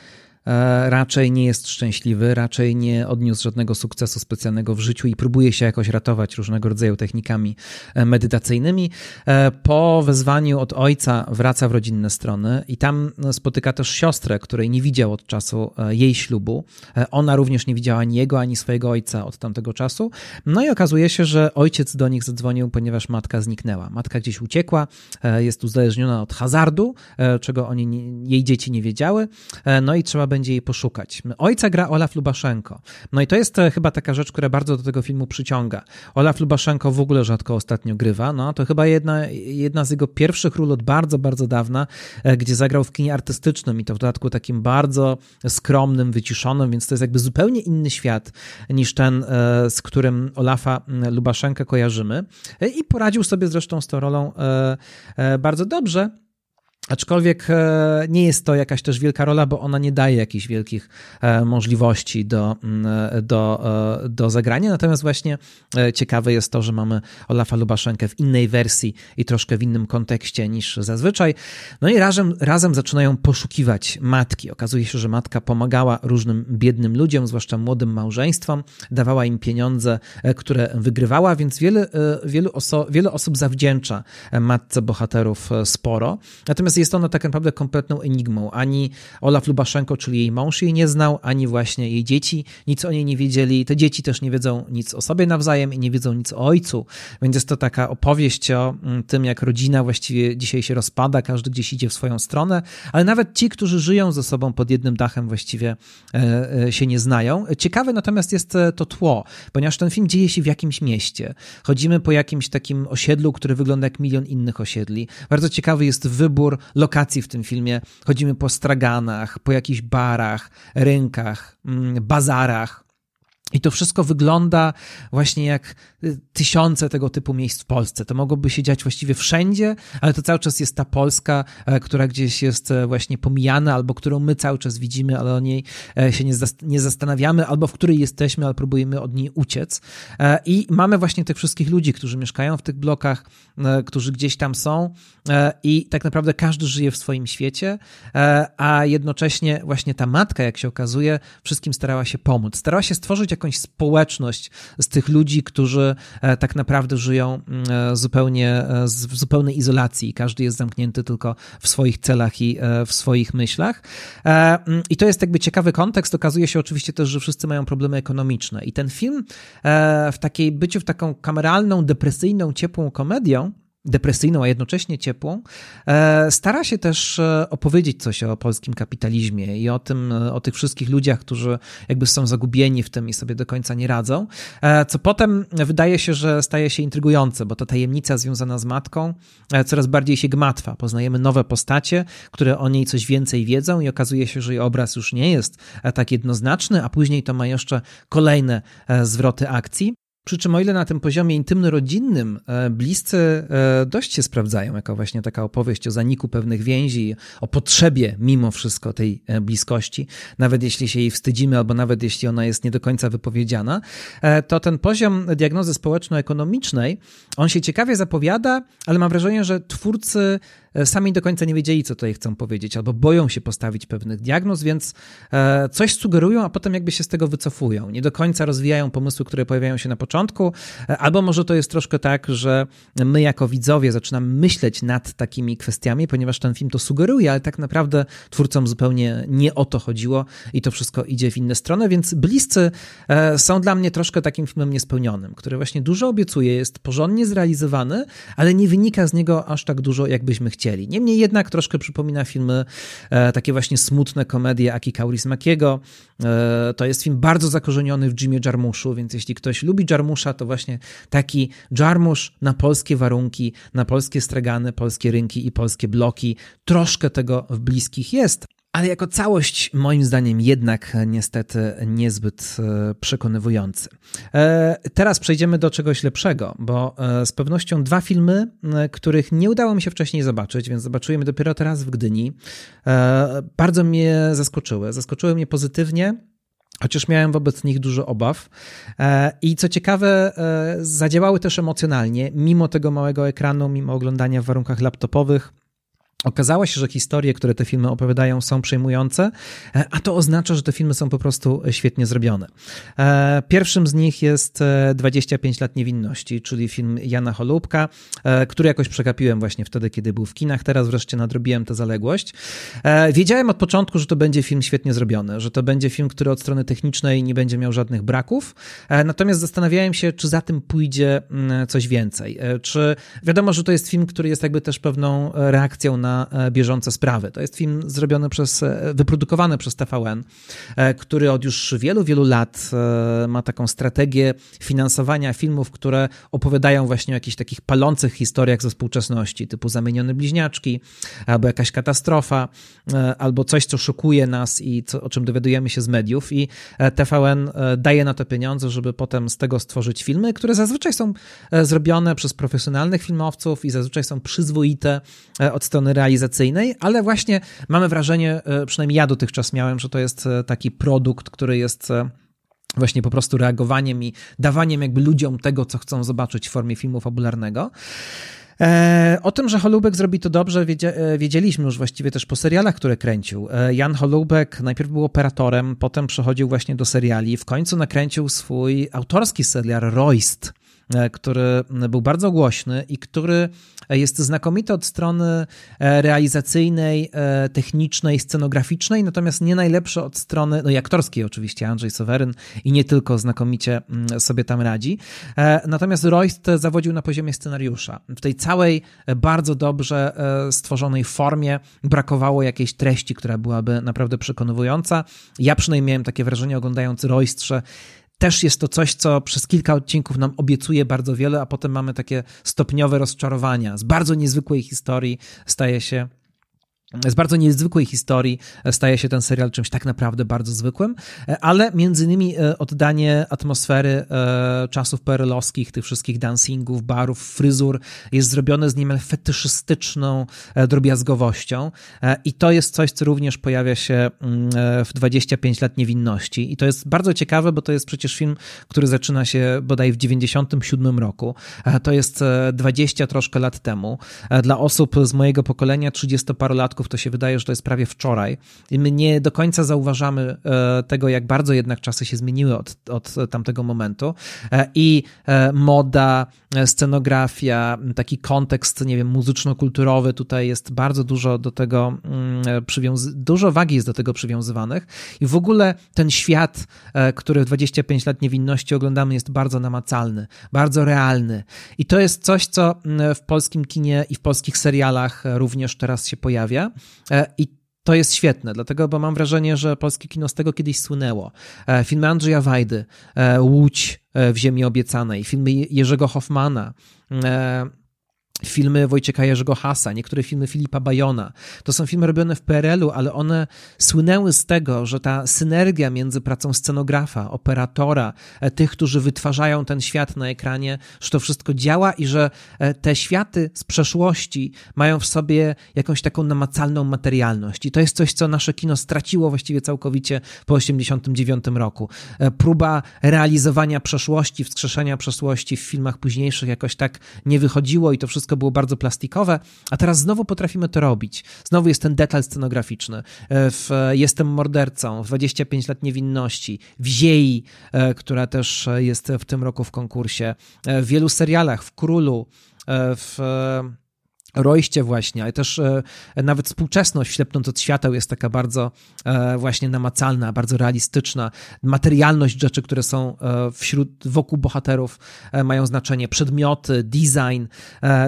raczej nie jest szczęśliwy, raczej nie odniósł żadnego sukcesu specjalnego w życiu i próbuje się jakoś ratować różnego rodzaju technikami medytacyjnymi. Po wezwaniu od ojca wraca w rodzinne strony i tam spotyka też siostrę, której nie widział od czasu jej ślubu. Ona również nie widziała ani jego, ani swojego ojca od tamtego czasu. No i okazuje się, że ojciec do nich zadzwonił, ponieważ matka zniknęła. Matka gdzieś uciekła, jest uzależniona od hazardu, czego oni, jej dzieci nie wiedziały. No i trzeba będzie jej poszukać. Ojca gra Olaf Lubaszenko. No i to jest chyba taka rzecz, która bardzo do tego filmu przyciąga. Olaf Lubaszenko w ogóle rzadko ostatnio grywa. No to chyba jedna, jedna z jego pierwszych ról od bardzo, bardzo dawna, gdzie zagrał w kinie artystycznym i to w dodatku takim bardzo skromnym, wyciszonym, więc to jest jakby zupełnie inny świat niż ten, z którym Olafa Lubaszenka kojarzymy. I poradził sobie zresztą z tą rolą bardzo dobrze. Aczkolwiek nie jest to jakaś też wielka rola, bo ona nie daje jakichś wielkich możliwości do, do, do zagrania. Natomiast właśnie ciekawe jest to, że mamy Olafa Lubaszenkę w innej wersji i troszkę w innym kontekście niż zazwyczaj. No i razem, razem zaczynają poszukiwać matki. Okazuje się, że matka pomagała różnym biednym ludziom, zwłaszcza młodym małżeństwom, dawała im pieniądze, które wygrywała, więc wiele, wielu oso- wiele osób zawdzięcza matce bohaterów sporo. Natomiast jest ona tak naprawdę kompletną enigmą. Ani Olaf Lubaszenko, czyli jej mąż, jej nie znał, ani właśnie jej dzieci. Nic o niej nie wiedzieli. Te dzieci też nie wiedzą nic o sobie nawzajem i nie wiedzą nic o ojcu. Więc jest to taka opowieść o tym, jak rodzina właściwie dzisiaj się rozpada, każdy gdzieś idzie w swoją stronę, ale nawet ci, którzy żyją ze sobą pod jednym dachem, właściwie się nie znają. Ciekawe natomiast jest to tło, ponieważ ten film dzieje się w jakimś mieście. Chodzimy po jakimś takim osiedlu, który wygląda jak milion innych osiedli. Bardzo ciekawy jest wybór lokacji w tym filmie. Chodzimy po straganach, po jakichś barach, rynkach, bazarach. I to wszystko wygląda właśnie jak tysiące tego typu miejsc w Polsce. To mogłoby się dziać właściwie wszędzie, ale to cały czas jest ta Polska, która gdzieś jest właśnie pomijana, albo którą my cały czas widzimy, ale o niej się nie zastanawiamy, albo w której jesteśmy, ale próbujemy od niej uciec. I mamy właśnie tych wszystkich ludzi, którzy mieszkają w tych blokach, którzy gdzieś tam są i tak naprawdę każdy żyje w swoim świecie, a jednocześnie właśnie ta matka, jak się okazuje, wszystkim starała się pomóc. Starała się stworzyć jakąś społeczność z tych ludzi, którzy tak naprawdę żyją zupełnie, w zupełnej izolacji. Każdy jest zamknięty tylko w swoich celach i w swoich myślach. I to jest jakby ciekawy kontekst. Okazuje się oczywiście też, że wszyscy mają problemy ekonomiczne. I ten film w takiej byciu w taką kameralną, depresyjną, ciepłą komedią depresyjną, a jednocześnie ciepłą, stara się też opowiedzieć coś o polskim kapitalizmie i o tym, o tych wszystkich ludziach, którzy jakby są zagubieni w tym i sobie do końca nie radzą, co potem wydaje się, że staje się intrygujące, bo ta tajemnica związana z matką coraz bardziej się gmatwa. Poznajemy nowe postacie, które o niej coś więcej wiedzą i okazuje się, że jej obraz już nie jest tak jednoznaczny, a później to ma jeszcze kolejne zwroty akcji. Przy czym o ile na tym poziomie intymno-rodzinnym bliscy dość się sprawdzają, jako właśnie taka opowieść o zaniku pewnych więzi, o potrzebie mimo wszystko tej bliskości, nawet jeśli się jej wstydzimy albo nawet jeśli ona jest nie do końca wypowiedziana, to ten poziom diagnozy społeczno-ekonomicznej, on się ciekawie zapowiada, ale mam wrażenie, że twórcy sami do końca nie wiedzieli, co tutaj chcą powiedzieć, albo boją się postawić pewnych diagnoz, więc coś sugerują, a potem jakby się z tego wycofują. Nie do końca rozwijają pomysły, które pojawiają się na początku, albo może to jest troszkę tak, że my jako widzowie zaczynamy myśleć nad takimi kwestiami, ponieważ ten film to sugeruje, ale tak naprawdę twórcom zupełnie nie o to chodziło i to wszystko idzie w inne strony, więc Bliscy są dla mnie troszkę takim filmem niespełnionym, który właśnie dużo obiecuje, jest porządnie zrealizowany, ale nie wynika z niego aż tak dużo, jakbyśmy chcieli. Chcieli. Niemniej jednak troszkę przypomina filmy, e, takie właśnie smutne komedie Aki Kaurismäkiego. E, to jest film bardzo zakorzeniony w Jimie Jarmuszu, więc jeśli ktoś lubi Jarmusza, to właśnie taki Jarmusz na polskie warunki, na polskie stragany, polskie rynki i polskie bloki. Troszkę tego w Bliskich jest. Ale jako całość moim zdaniem jednak niestety niezbyt przekonywujący. Teraz przejdziemy do czegoś lepszego, bo z pewnością dwa filmy, których nie udało mi się wcześniej zobaczyć, więc zobaczyłem dopiero teraz w Gdyni, bardzo mnie zaskoczyły. Zaskoczyły mnie pozytywnie, chociaż miałem wobec nich dużo obaw. I co ciekawe, zadziałały też emocjonalnie, mimo tego małego ekranu, mimo oglądania w warunkach laptopowych. Okazało się, że historie, które te filmy opowiadają, są przejmujące, a to oznacza, że te filmy są po prostu świetnie zrobione. Pierwszym z nich jest dwadzieścia pięć lat niewinności, czyli film Jana Holubka, który jakoś przegapiłem właśnie wtedy, kiedy był w kinach. Teraz wreszcie nadrobiłem tę zaległość. Wiedziałem od początku, że to będzie film świetnie zrobiony, że to będzie film, który od strony technicznej nie będzie miał żadnych braków. Natomiast zastanawiałem się, czy za tym pójdzie coś więcej. Czy wiadomo, że to jest film, który jest jakby też pewną reakcją na na bieżące sprawy. To jest film zrobiony przez, wyprodukowany przez T V N, który od już wielu, wielu lat ma taką strategię finansowania filmów, które opowiadają właśnie o jakichś takich palących historiach ze współczesności, typu zamienione bliźniaczki, albo jakaś katastrofa, albo coś, co szokuje nas i co, o czym dowiadujemy się z mediów. I T V N daje na to pieniądze, żeby potem z tego stworzyć filmy, które zazwyczaj są zrobione przez profesjonalnych filmowców i zazwyczaj są przyzwoite od strony realizacyjnej, ale właśnie mamy wrażenie, przynajmniej ja dotychczas miałem, że to jest taki produkt, który jest właśnie po prostu reagowaniem i dawaniem jakby ludziom tego, co chcą zobaczyć w formie filmu fabularnego. O tym, że Holubek zrobi to dobrze, wiedzieliśmy już właściwie też po serialach, które kręcił. Jan Holubek najpierw był operatorem, potem przechodził właśnie do seriali, w końcu nakręcił swój autorski serial Royst, który był bardzo głośny i który jest znakomity od strony realizacyjnej, technicznej, scenograficznej, natomiast nie najlepszy od strony, no i aktorskiej oczywiście, Andrzej Seweryn i nie tylko, znakomicie sobie tam radzi. Natomiast Royst zawodził na poziomie scenariusza. W tej całej bardzo dobrze stworzonej formie brakowało jakiejś treści, która byłaby naprawdę przekonywująca. Ja przynajmniej miałem takie wrażenie, oglądając Royst, że też jest to coś, co przez kilka odcinków nam obiecuje bardzo wiele, a potem mamy takie stopniowe rozczarowania. Z bardzo niezwykłej historii staje się Z bardzo niezwykłej historii staje się ten serial czymś tak naprawdę bardzo zwykłym, ale między innymi oddanie atmosfery czasów peerelowskich, tych wszystkich dancingów, barów, fryzur jest zrobione z niemal fetyszystyczną drobiazgowością i to jest coś, co również pojawia się w dwadzieścia pięć lat niewinności i to jest bardzo ciekawe, bo to jest przecież film, który zaczyna się bodaj w dziewięćdziesiątym siódmym roku. To jest dwadzieścia troszkę lat temu. Dla osób z mojego pokolenia, trzydziestoparolatków, przypadków to się wydaje, że to jest prawie wczoraj i my nie do końca zauważamy tego, jak bardzo jednak czasy się zmieniły od, od tamtego momentu i moda, scenografia, taki kontekst, nie wiem, muzyczno-kulturowy, tutaj jest bardzo dużo do tego przywiąz- dużo wagi jest do tego przywiązywanych i w ogóle ten świat, który w dwadzieścia pięć lat niewinności oglądamy, jest bardzo namacalny, bardzo realny i to jest coś, co w polskim kinie i w polskich serialach również teraz się pojawia i to jest świetne, dlatego, bo mam wrażenie, że polskie kino z tego kiedyś słynęło. Filmy Andrzeja Wajdy, Łódź w Ziemi Obiecanej, filmy Jerzego Hoffmana, filmy Wojciecha Jerzego Hasa, niektóre filmy Filipa Bajona. To są filmy robione w P R L u, ale one słynęły z tego, że ta synergia między pracą scenografa, operatora, tych, którzy wytwarzają ten świat na ekranie, że to wszystko działa i że te światy z przeszłości mają w sobie jakąś taką namacalną materialność. I to jest coś, co nasze kino straciło właściwie całkowicie po osiemdziesiątym dziewiątym roku. Próba realizowania przeszłości, wskrzeszenia przeszłości w filmach późniejszych jakoś tak nie wychodziło i to wszystko było bardzo plastikowe, a teraz znowu potrafimy to robić. Znowu jest ten detal scenograficzny. W Jestem mordercą, w dwadzieścia pięć lat niewinności, w Ziei, która też jest w tym roku w konkursie, w wielu serialach, w Królu, w Rojście właśnie, ale też nawet współczesność Ślepnąc od świateł jest taka bardzo właśnie namacalna, bardzo realistyczna. Materialność rzeczy, które są wśród, wokół bohaterów mają znaczenie. Przedmioty, design.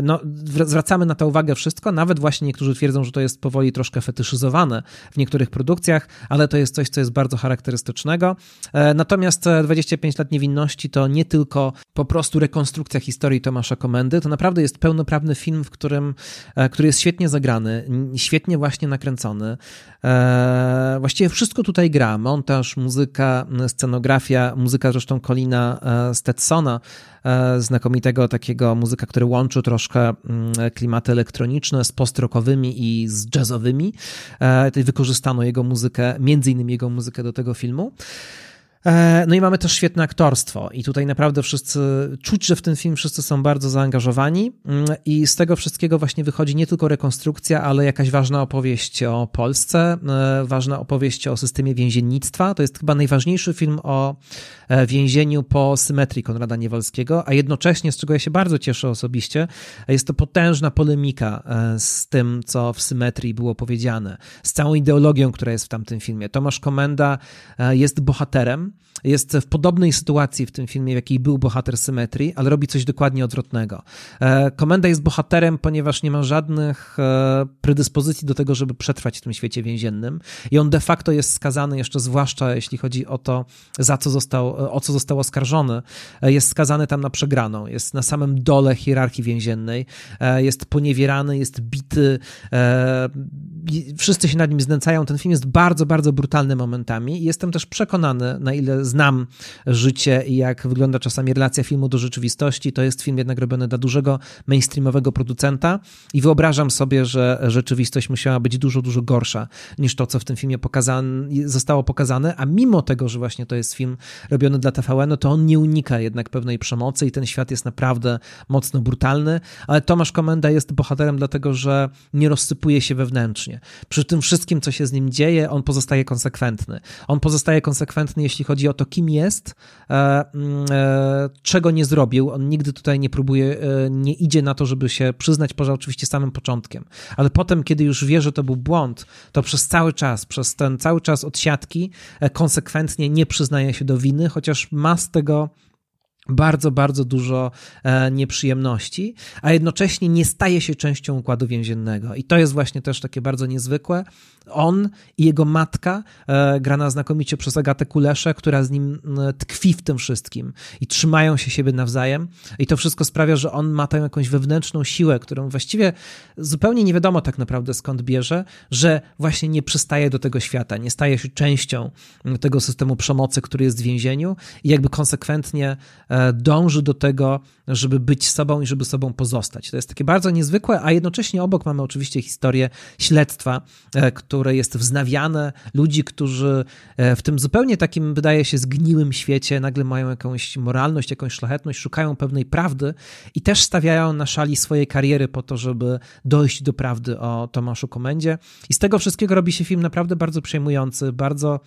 No, zwracamy na to uwagę wszystko. Nawet właśnie niektórzy twierdzą, że to jest powoli troszkę fetyszyzowane w niektórych produkcjach, ale to jest coś, co jest bardzo charakterystycznego. Natomiast dwadzieścia pięć lat niewinności to nie tylko po prostu rekonstrukcja historii Tomasza Komendy. To naprawdę jest pełnoprawny film, w którym który jest świetnie zagrany, świetnie właśnie nakręcony. Właściwie wszystko tutaj gra. Montaż, muzyka, scenografia, muzyka zresztą Colina Stetsona, znakomitego takiego muzyka, który łączy troszkę klimaty elektroniczne z postrokowymi i z jazzowymi. Wykorzystano jego muzykę, między innymi jego muzykę do tego filmu. No i mamy też świetne aktorstwo i tutaj naprawdę wszyscy, czuć, że w ten film wszyscy są bardzo zaangażowani i z tego wszystkiego właśnie wychodzi nie tylko rekonstrukcja, ale jakaś ważna opowieść o Polsce, ważna opowieść o systemie więziennictwa. To jest chyba najważniejszy film o więzieniu po Symetrii Konrada Niewolskiego, a jednocześnie, z czego ja się bardzo cieszę osobiście, jest to potężna polemika z tym, co w Symetrii było powiedziane, z całą ideologią, która jest w tamtym filmie. Tomasz Komenda jest bohaterem, jest w podobnej sytuacji w tym filmie, w jakiej był bohater Symetrii, ale robi coś dokładnie odwrotnego. Komenda jest bohaterem, ponieważ nie ma żadnych predyspozycji do tego, żeby przetrwać w tym świecie więziennym i on de facto jest skazany, jeszcze zwłaszcza jeśli chodzi o to, za co został, o co został oskarżony, jest skazany tam na przegraną, jest na samym dole hierarchii więziennej, jest poniewierany, jest bity, wszyscy się nad nim znęcają. Ten film jest bardzo, bardzo brutalny momentami i jestem też przekonany, na ile znam życie i jak wygląda czasami relacja filmu do rzeczywistości, to jest film jednak robiony dla dużego mainstreamowego producenta i wyobrażam sobie, że rzeczywistość musiała być dużo, dużo gorsza niż to, co w tym filmie pokazane, zostało pokazane, a mimo tego, że właśnie to jest film robiony dla T V N u, to on nie unika jednak pewnej przemocy i ten świat jest naprawdę mocno brutalny, ale Tomasz Komenda jest bohaterem dlatego, że nie rozsypuje się wewnętrznie. Przy tym wszystkim, co się z nim dzieje, on pozostaje konsekwentny. On pozostaje konsekwentny, jeśli chodzi o to, kim jest, e, e, czego nie zrobił. On nigdy tutaj nie próbuje, e, nie idzie na to, żeby się przyznać, poza oczywiście samym początkiem. Ale potem, kiedy już wie, że to był błąd, to przez cały czas, przez ten cały czas od siatki e, konsekwentnie nie przyznaje się do winy, chociaż ma z tego bardzo, bardzo dużo e, nieprzyjemności, a jednocześnie nie staje się częścią układu więziennego. I to jest właśnie też takie bardzo niezwykłe. On i jego matka, e, grana znakomicie przez Agatę Kuleszę, która z nim e, tkwi w tym wszystkim i trzymają się siebie nawzajem. I to wszystko sprawia, że on ma tę jakąś wewnętrzną siłę, którą właściwie zupełnie nie wiadomo tak naprawdę skąd bierze, że właśnie nie przystaje do tego świata, nie staje się częścią tego systemu przemocy, który jest w więzieniu i jakby konsekwentnie dąży do tego, żeby być sobą i żeby sobą pozostać. To jest takie bardzo niezwykłe, a jednocześnie obok mamy oczywiście historię śledztwa, które jest wznawiane, ludzi, którzy w tym zupełnie takim, wydaje się, zgniłym świecie nagle mają jakąś moralność, jakąś szlachetność, szukają pewnej prawdy i też stawiają na szali swoje kariery po to, żeby dojść do prawdy o Tomaszu Komendzie. I z tego wszystkiego robi się film naprawdę bardzo przejmujący, bardzo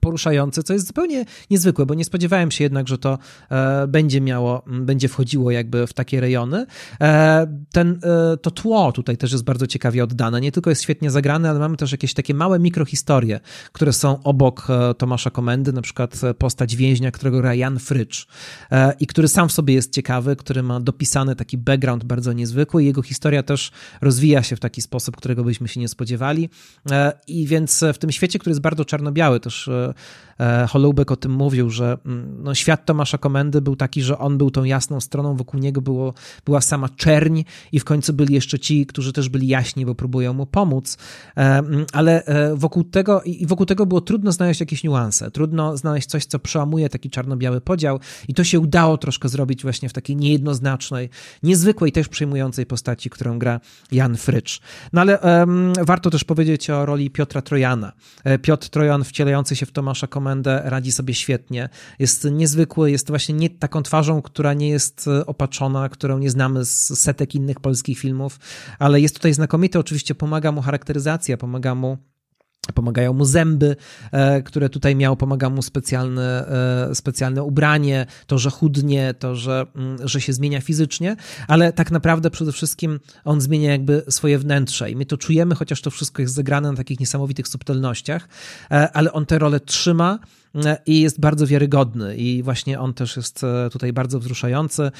poruszający, co jest zupełnie niezwykłe, bo nie spodziewałem się jednak, że to e, będzie miało, będzie wchodziło jakby w takie rejony. E, ten, e, to tło tutaj też jest bardzo ciekawie oddane. Nie tylko jest świetnie zagrane, ale mamy też jakieś takie małe mikrohistorie, które są obok e, Tomasza Komendy, na przykład postać więźnia, którego gra Jan Frycz e, i który sam w sobie jest ciekawy, który ma dopisany taki background bardzo niezwykły i jego historia też rozwija się w taki sposób, którego byśmy się nie spodziewali. E, I więc w tym świecie, który jest bardzo czarno-biały też, Holubek o tym mówił, że no, świat Tomasza Komendy był taki, że on był tą jasną stroną, wokół niego było, była sama czerń i w końcu byli jeszcze ci, którzy też byli jaśni, bo próbują mu pomóc, ale wokół tego, i wokół tego było trudno znaleźć jakieś niuanse, trudno znaleźć coś, co przełamuje taki czarno-biały podział i to się udało troszkę zrobić właśnie w takiej niejednoznacznej, niezwykłej, też przejmującej postaci, którą gra Jan Frycz. No ale um, warto też powiedzieć o roli Piotra Trojana. Piotr Trojan wcielający się w Tomasza Komendę radzi sobie świetnie. Jest niezwykły, jest właśnie nie taką twarzą, która nie jest opatrzona, którą nie znamy z setek innych polskich filmów, ale jest tutaj znakomity. Oczywiście pomaga mu charakteryzacja, pomaga mu Pomagają mu zęby, które tutaj miał, pomaga mu specjalne, specjalne ubranie, to, że chudnie, to, że, że się zmienia fizycznie, ale tak naprawdę przede wszystkim on zmienia jakby swoje wnętrze i my to czujemy, chociaż to wszystko jest zagrane na takich niesamowitych subtelnościach, ale on tę rolę trzyma i jest bardzo wiarygodny i właśnie on też jest tutaj bardzo wzruszający.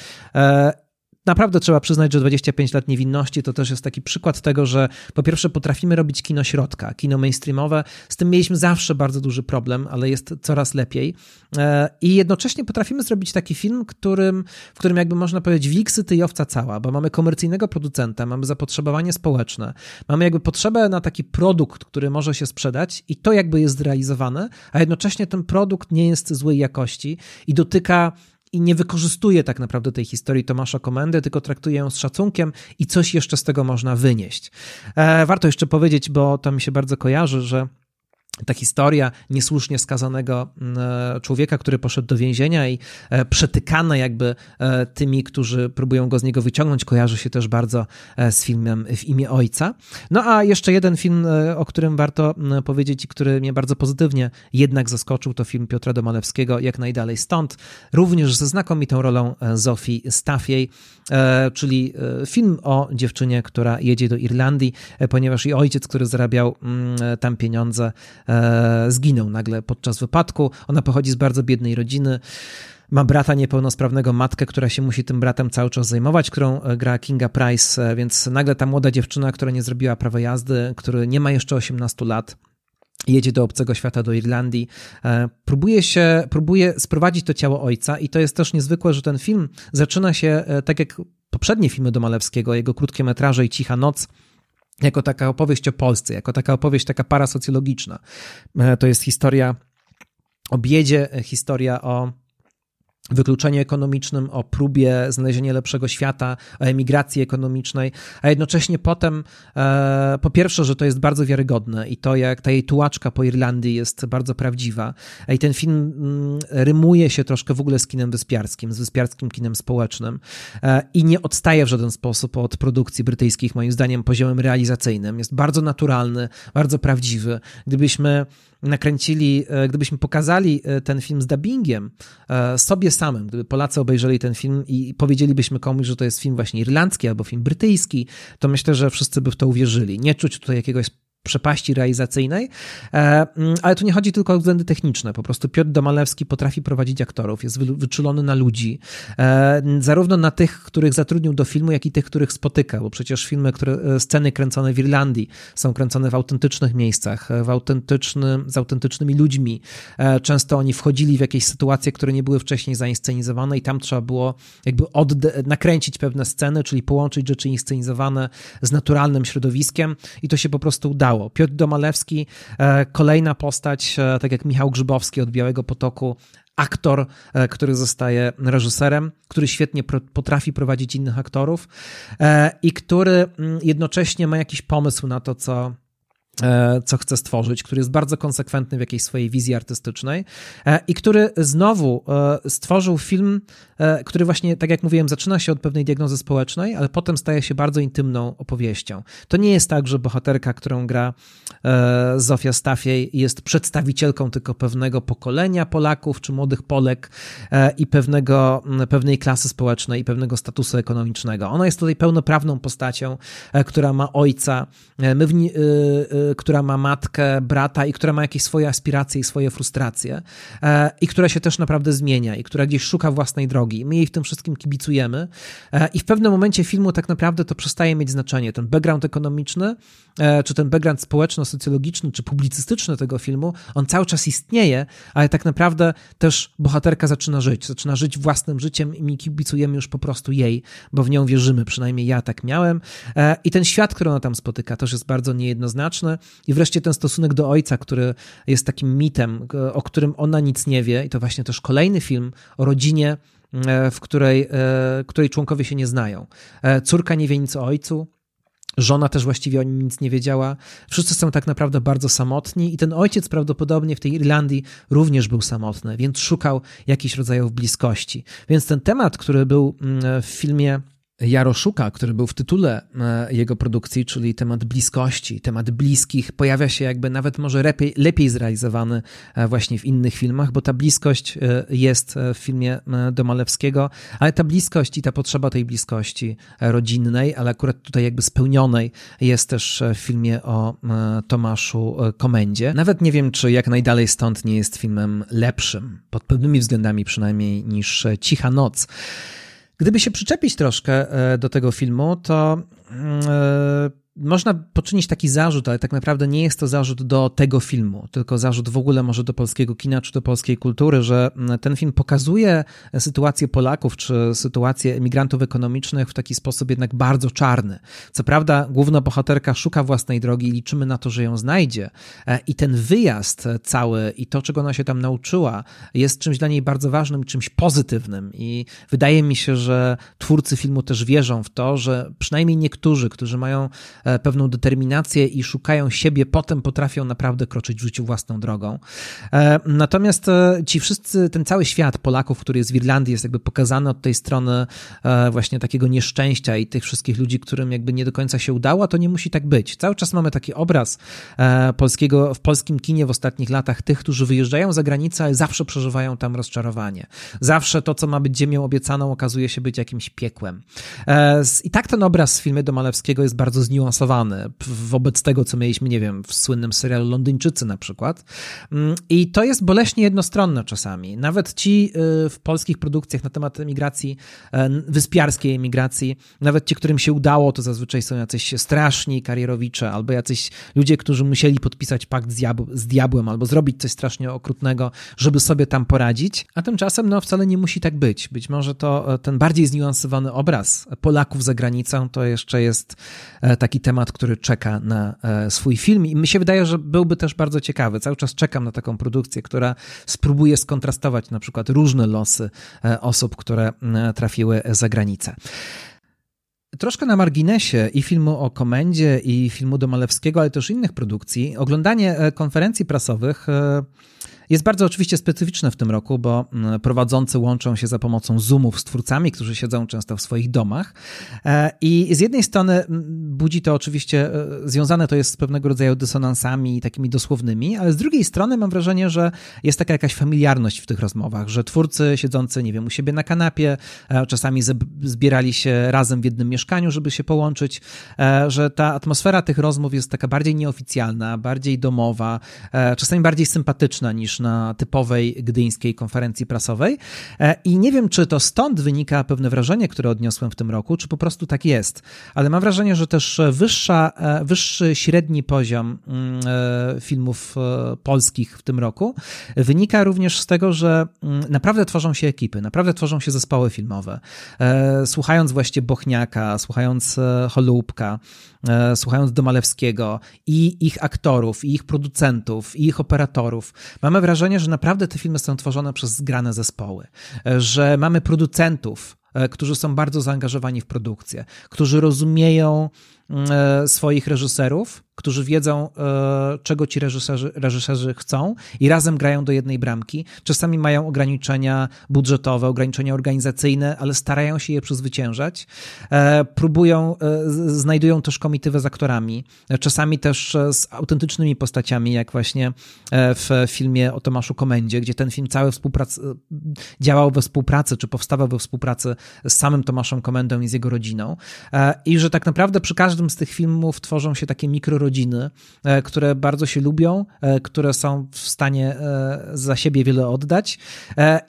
Naprawdę trzeba przyznać, że dwadzieścia pięć lat niewinności to też jest taki przykład tego, że po pierwsze potrafimy robić kino środka, kino mainstreamowe. Z tym mieliśmy zawsze bardzo duży problem, ale jest coraz lepiej. I jednocześnie potrafimy zrobić taki film, którym, w którym jakby można powiedzieć wilksy ty i owca cała, bo mamy komercyjnego producenta, mamy zapotrzebowanie społeczne, mamy jakby potrzebę na taki produkt, który może się sprzedać i to jakby jest zrealizowane, a jednocześnie ten produkt nie jest złej jakości i dotyka i nie wykorzystuje tak naprawdę tej historii Tomasza Komendy, tylko traktuje ją z szacunkiem i coś jeszcze z tego można wynieść. E, warto jeszcze powiedzieć, bo to mi się bardzo kojarzy, że ta historia niesłusznie skazanego człowieka, który poszedł do więzienia i przetykana jakby tymi, którzy próbują go z niego wyciągnąć, kojarzy się też bardzo z filmem W imię ojca. No a jeszcze jeden film, o którym warto powiedzieć i który mnie bardzo pozytywnie jednak zaskoczył, to film Piotra Domalewskiego Jak najdalej stąd, również ze znakomitą rolą Zofii Stafiej, czyli film o dziewczynie, która jedzie do Irlandii, ponieważ jej ojciec, który zarabiał tam pieniądze, zginął nagle podczas wypadku. Ona pochodzi z bardzo biednej rodziny. Ma brata niepełnosprawnego, matkę, która się musi tym bratem cały czas zajmować, którą gra Kinga Price, więc nagle ta młoda dziewczyna, która nie zrobiła prawa jazdy, który nie ma jeszcze osiemnastu lat, jedzie do obcego świata, do Irlandii. Próbuje się, próbuje sprowadzić to ciało ojca i to jest też niezwykłe, że ten film zaczyna się tak jak poprzednie filmy Domalewskiego, jego krótkie metraże i Cicha noc, jako taka opowieść o Polsce, jako taka opowieść taka parasocjologiczna. To jest historia o biedzie, historia o wykluczeniu ekonomicznym, o próbie znalezienia lepszego świata, o emigracji ekonomicznej, a jednocześnie potem e, po pierwsze, że to jest bardzo wiarygodne i to, jak ta jej tułaczka po Irlandii jest bardzo prawdziwa i ten film mm, rymuje się troszkę w ogóle z kinem wyspiarskim, z wyspiarskim kinem społecznym e, i nie odstaje w żaden sposób od produkcji brytyjskich, moim zdaniem, poziomem realizacyjnym. Jest bardzo naturalny, bardzo prawdziwy. Gdybyśmy nakręcili, gdybyśmy pokazali ten film z dubbingiem sobie samym, gdyby Polacy obejrzeli ten film i powiedzielibyśmy komuś, że to jest film właśnie irlandzki albo film brytyjski, to myślę, że wszyscy by w to uwierzyli. Nie czuć tutaj jakiegoś przepaści realizacyjnej, ale tu nie chodzi tylko o względy techniczne. Po prostu Piotr Domalewski potrafi prowadzić aktorów, jest wyczulony na ludzi, zarówno na tych, których zatrudnił do filmu, jak i tych, których spotyka, bo przecież filmy, które, sceny kręcone w Irlandii są kręcone w autentycznych miejscach, w autentycznym, z autentycznymi ludźmi. Często oni wchodzili w jakieś sytuacje, które nie były wcześniej zainscenizowane i tam trzeba było jakby odde- nakręcić pewne sceny, czyli połączyć rzeczy inscenizowane z naturalnym środowiskiem i to się po prostu udało. Piotr Domalewski, kolejna postać, tak jak Michał Grzybowski od Białego Potoku, aktor, który zostaje reżyserem, który świetnie potrafi prowadzić innych aktorów i który jednocześnie ma jakiś pomysł na to, co co chce stworzyć, który jest bardzo konsekwentny w jakiejś swojej wizji artystycznej i który znowu stworzył film, który właśnie, tak jak mówiłem, zaczyna się od pewnej diagnozy społecznej, ale potem staje się bardzo intymną opowieścią. To nie jest tak, że bohaterka, którą gra Zofia Stafiej, jest przedstawicielką tylko pewnego pokolenia Polaków czy młodych Polek i pewnego, pewnej klasy społecznej i pewnego statusu ekonomicznego. Ona jest tutaj pełnoprawną postacią, która ma ojca, my w ni- która ma matkę, brata i która ma jakieś swoje aspiracje i swoje frustracje i która się też naprawdę zmienia i która gdzieś szuka własnej drogi. My jej w tym wszystkim kibicujemy i w pewnym momencie filmu tak naprawdę to przestaje mieć znaczenie. Ten background ekonomiczny, czy ten background społeczno-socjologiczny, czy publicystyczny tego filmu, on cały czas istnieje, ale tak naprawdę też bohaterka zaczyna żyć. Zaczyna żyć własnym życiem i my kibicujemy już po prostu jej, bo w nią wierzymy. Przynajmniej ja tak miałem. I ten świat, który ona tam spotyka, też jest bardzo niejednoznaczny. I wreszcie ten stosunek do ojca, który jest takim mitem, o którym ona nic nie wie. I to właśnie też kolejny film o rodzinie, w której, której członkowie się nie znają. Córka nie wie nic o ojcu. Żona też właściwie o nim nic nie wiedziała. Wszyscy są tak naprawdę bardzo samotni i ten ojciec prawdopodobnie w tej Irlandii również był samotny, więc szukał jakichś rodzajów bliskości. Więc ten temat, który był w filmie Jaroszuka, który był w tytule jego produkcji, czyli temat bliskości, temat bliskich, pojawia się jakby nawet może lepiej, lepiej zrealizowany właśnie w innych filmach, bo ta bliskość jest w filmie Domalewskiego, ale ta bliskość i ta potrzeba tej bliskości rodzinnej, ale akurat tutaj jakby spełnionej, jest też w filmie o Tomaszu Komendzie. Nawet nie wiem, czy Jak najdalej stąd nie jest filmem lepszym, pod pewnymi względami przynajmniej, niż Cicha noc. Gdyby się przyczepić troszkę do tego filmu, to można poczynić taki zarzut, ale tak naprawdę nie jest to zarzut do tego filmu, tylko zarzut w ogóle może do polskiego kina czy do polskiej kultury, że ten film pokazuje sytuację Polaków czy sytuację emigrantów ekonomicznych w taki sposób jednak bardzo czarny. Co prawda główna bohaterka szuka własnej drogi i liczymy na to, że ją znajdzie i ten wyjazd cały i to, czego ona się tam nauczyła, jest czymś dla niej bardzo ważnym, czymś pozytywnym i wydaje mi się, że twórcy filmu też wierzą w to, że przynajmniej niektórzy, którzy mają pewną determinację i szukają siebie, potem potrafią naprawdę kroczyć w życiu własną drogą. Natomiast ci wszyscy, ten cały świat Polaków, który jest w Irlandii, jest jakby pokazany od tej strony właśnie takiego nieszczęścia i tych wszystkich ludzi, którym jakby nie do końca się udało, to nie musi tak być. Cały czas mamy taki obraz polskiego, w polskim kinie w ostatnich latach tych, którzy wyjeżdżają za granicę, ale zawsze przeżywają tam rozczarowanie. Zawsze to, co ma być ziemią obiecaną, okazuje się być jakimś piekłem. I tak ten obraz w filmie Domalewskiego jest bardzo zniuansowany wobec tego, co mieliśmy, nie wiem, w słynnym serialu Londyńczycy na przykład. I to jest boleśnie jednostronne czasami. Nawet ci w polskich produkcjach na temat emigracji, wyspiarskiej emigracji, nawet ci, którym się udało, to zazwyczaj są jacyś straszni karierowicze albo jacyś ludzie, którzy musieli podpisać pakt z, diab- z diabłem albo zrobić coś strasznie okrutnego, żeby sobie tam poradzić. A tymczasem no wcale nie musi tak być. Być może to ten bardziej zniuansowany obraz Polaków za granicą to jeszcze jest taki temat, który czeka na swój film i mi się wydaje, że byłby też bardzo ciekawy. Cały czas czekam na taką produkcję, która spróbuje skontrastować na przykład różne losy osób, które trafiły za granicę. Troszkę na marginesie i filmu o Komendzie, i filmu Domalewskiego, ale też innych produkcji, oglądanie konferencji prasowych jest bardzo oczywiście specyficzne w tym roku, bo prowadzący łączą się za pomocą Zoomów z twórcami, którzy siedzą często w swoich domach. I z jednej strony budzi to oczywiście, związane to jest z pewnego rodzaju dysonansami takimi dosłownymi, ale z drugiej strony mam wrażenie, że jest taka jakaś familiarność w tych rozmowach, że twórcy siedzący, nie wiem, u siebie na kanapie, czasami zbierali się razem w jednym mieszkaniu, żeby się połączyć, że ta atmosfera tych rozmów jest taka bardziej nieoficjalna, bardziej domowa, czasami bardziej sympatyczna niż na typowej gdyńskiej konferencji prasowej i nie wiem, czy to stąd wynika pewne wrażenie, które odniosłem w tym roku, czy po prostu tak jest, ale mam wrażenie, że też wyższa, wyższy średni poziom filmów polskich w tym roku wynika również z tego, że naprawdę tworzą się ekipy, naprawdę tworzą się zespoły filmowe. Słuchając właśnie Bochniaka, słuchając Holubka, słuchając Domalewskiego i ich aktorów, i ich producentów, i ich operatorów, mamy wrażenie, wrażenie, że naprawdę te filmy są tworzone przez zgrane zespoły, że mamy producentów, którzy są bardzo zaangażowani w produkcję, którzy rozumieją swoich reżyserów, którzy wiedzą, czego ci reżyserzy, reżyserzy chcą i razem grają do jednej bramki. Czasami mają ograniczenia budżetowe, ograniczenia organizacyjne, ale starają się je przezwyciężać. Próbują, znajdują też komitywę z aktorami, czasami też z autentycznymi postaciami, jak właśnie w filmie o Tomaszu Komendzie, gdzie ten film cały współprac- działał we współpracy, czy powstawał we współpracy z samym Tomaszem Komendą i z jego rodziną. I że tak naprawdę przy każdym z tych filmów tworzą się takie mikrorodziny, które bardzo się lubią, które są w stanie za siebie wiele oddać.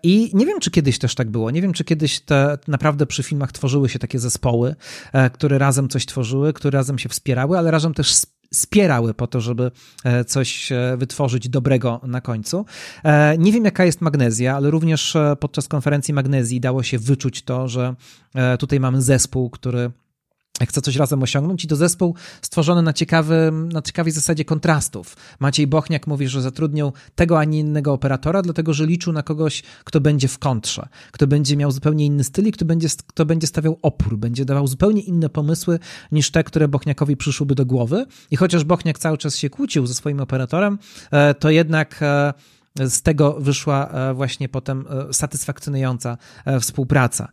I nie wiem, czy kiedyś też tak było. Nie wiem, czy kiedyś te, naprawdę przy filmach tworzyły się takie zespoły, które razem coś tworzyły, które razem się wspierały, ale razem też spierały po to, żeby coś wytworzyć dobrego na końcu. Nie wiem, jaka jest Magnezja, ale również podczas konferencji Magnezji dało się wyczuć to, że tutaj mamy zespół, który chce coś razem osiągnąć i to zespół stworzony na, ciekawym, na ciekawej zasadzie kontrastów. Maciej Bochniak mówi, że zatrudnił tego, a nie innego operatora, dlatego że liczył na kogoś, kto będzie w kontrze, kto będzie miał zupełnie inny styl i kto będzie, kto będzie stawiał opór, będzie dawał zupełnie inne pomysły niż te, które Bochniakowi przyszłyby do głowy. I chociaż Bochniak cały czas się kłócił ze swoim operatorem, to jednak z tego wyszła właśnie potem satysfakcjonująca współpraca.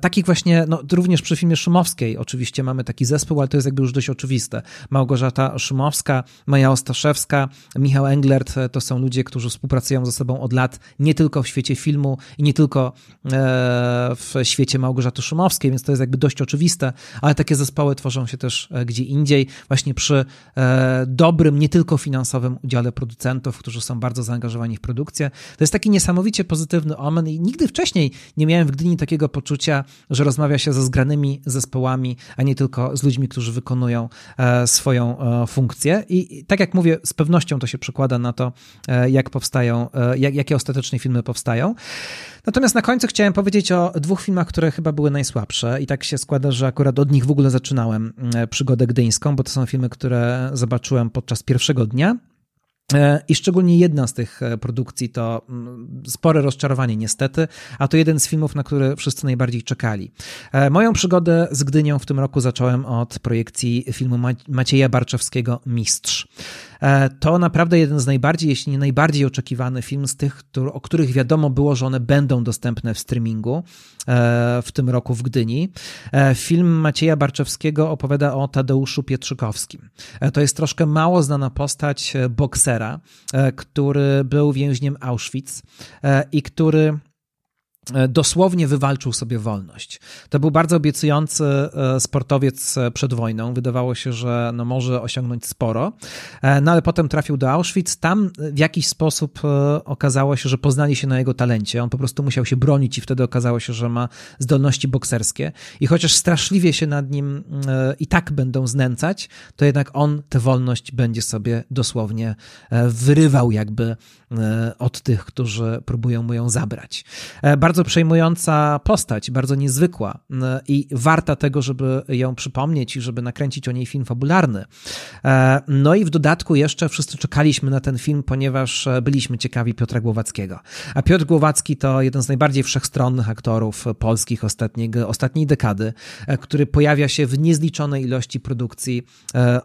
Takich właśnie, no również przy filmie Szumowskiej oczywiście mamy taki zespół, ale to jest jakby już dość oczywiste. Małgorzata Szumowska, Maja Ostaszewska, Michał Englert to są ludzie, którzy współpracują ze sobą od lat, nie tylko w świecie filmu i nie tylko w świecie Małgorzaty Szumowskiej, więc to jest jakby dość oczywiste, ale takie zespoły tworzą się też gdzie indziej, właśnie przy dobrym, nie tylko finansowym udziale producentów, którzy są bardzo zaangażowani w produkcję. To jest taki niesamowicie pozytywny omen i nigdy wcześniej nie miałem w Gdyni takiego poczucia, że rozmawia się ze zgranymi zespołami, a nie tylko z ludźmi, którzy wykonują swoją funkcję. I tak jak mówię, z pewnością to się przekłada na to, jak powstają, jak, jakie ostatecznie filmy powstają. Natomiast na końcu chciałem powiedzieć o dwóch filmach, które chyba były najsłabsze i tak się składa, że akurat od nich w ogóle zaczynałem przygodę gdyńską, bo to są filmy, które zobaczyłem podczas pierwszego dnia. I szczególnie jedna z tych produkcji to spore rozczarowanie niestety, a to jeden z filmów, na który wszyscy najbardziej czekali. Moją przygodę z Gdynią w tym roku zacząłem od projekcji filmu Macieja Barczewskiego Mistrz. To naprawdę jeden z najbardziej, jeśli nie najbardziej oczekiwany film z tych, o których wiadomo było, że one będą dostępne w streamingu w tym roku w Gdyni. Film Macieja Barczewskiego opowiada o Tadeuszu Pietrzykowskim. To jest troszkę mało znana postać boksera, który był więźniem Auschwitz i który dosłownie wywalczył sobie wolność. To był bardzo obiecujący sportowiec przed wojną. Wydawało się, że no może osiągnąć sporo, no ale potem trafił do Auschwitz. Tam w jakiś sposób okazało się, że poznali się na jego talencie. On po prostu musiał się bronić i wtedy okazało się, że ma zdolności bokserskie. I chociaż straszliwie się nad nim i tak będą znęcać, to jednak on tę wolność będzie sobie dosłownie wyrywał jakby od tych, którzy próbują mu ją zabrać. Bardzo Bardzo przejmująca postać, bardzo niezwykła i warta tego, żeby ją przypomnieć i żeby nakręcić o niej film fabularny. No i w dodatku jeszcze wszyscy czekaliśmy na ten film, ponieważ byliśmy ciekawi Piotra Głowackiego. A Piotr Głowacki to jeden z najbardziej wszechstronnych aktorów polskich ostatniej dekady, który pojawia się w niezliczonej ilości produkcji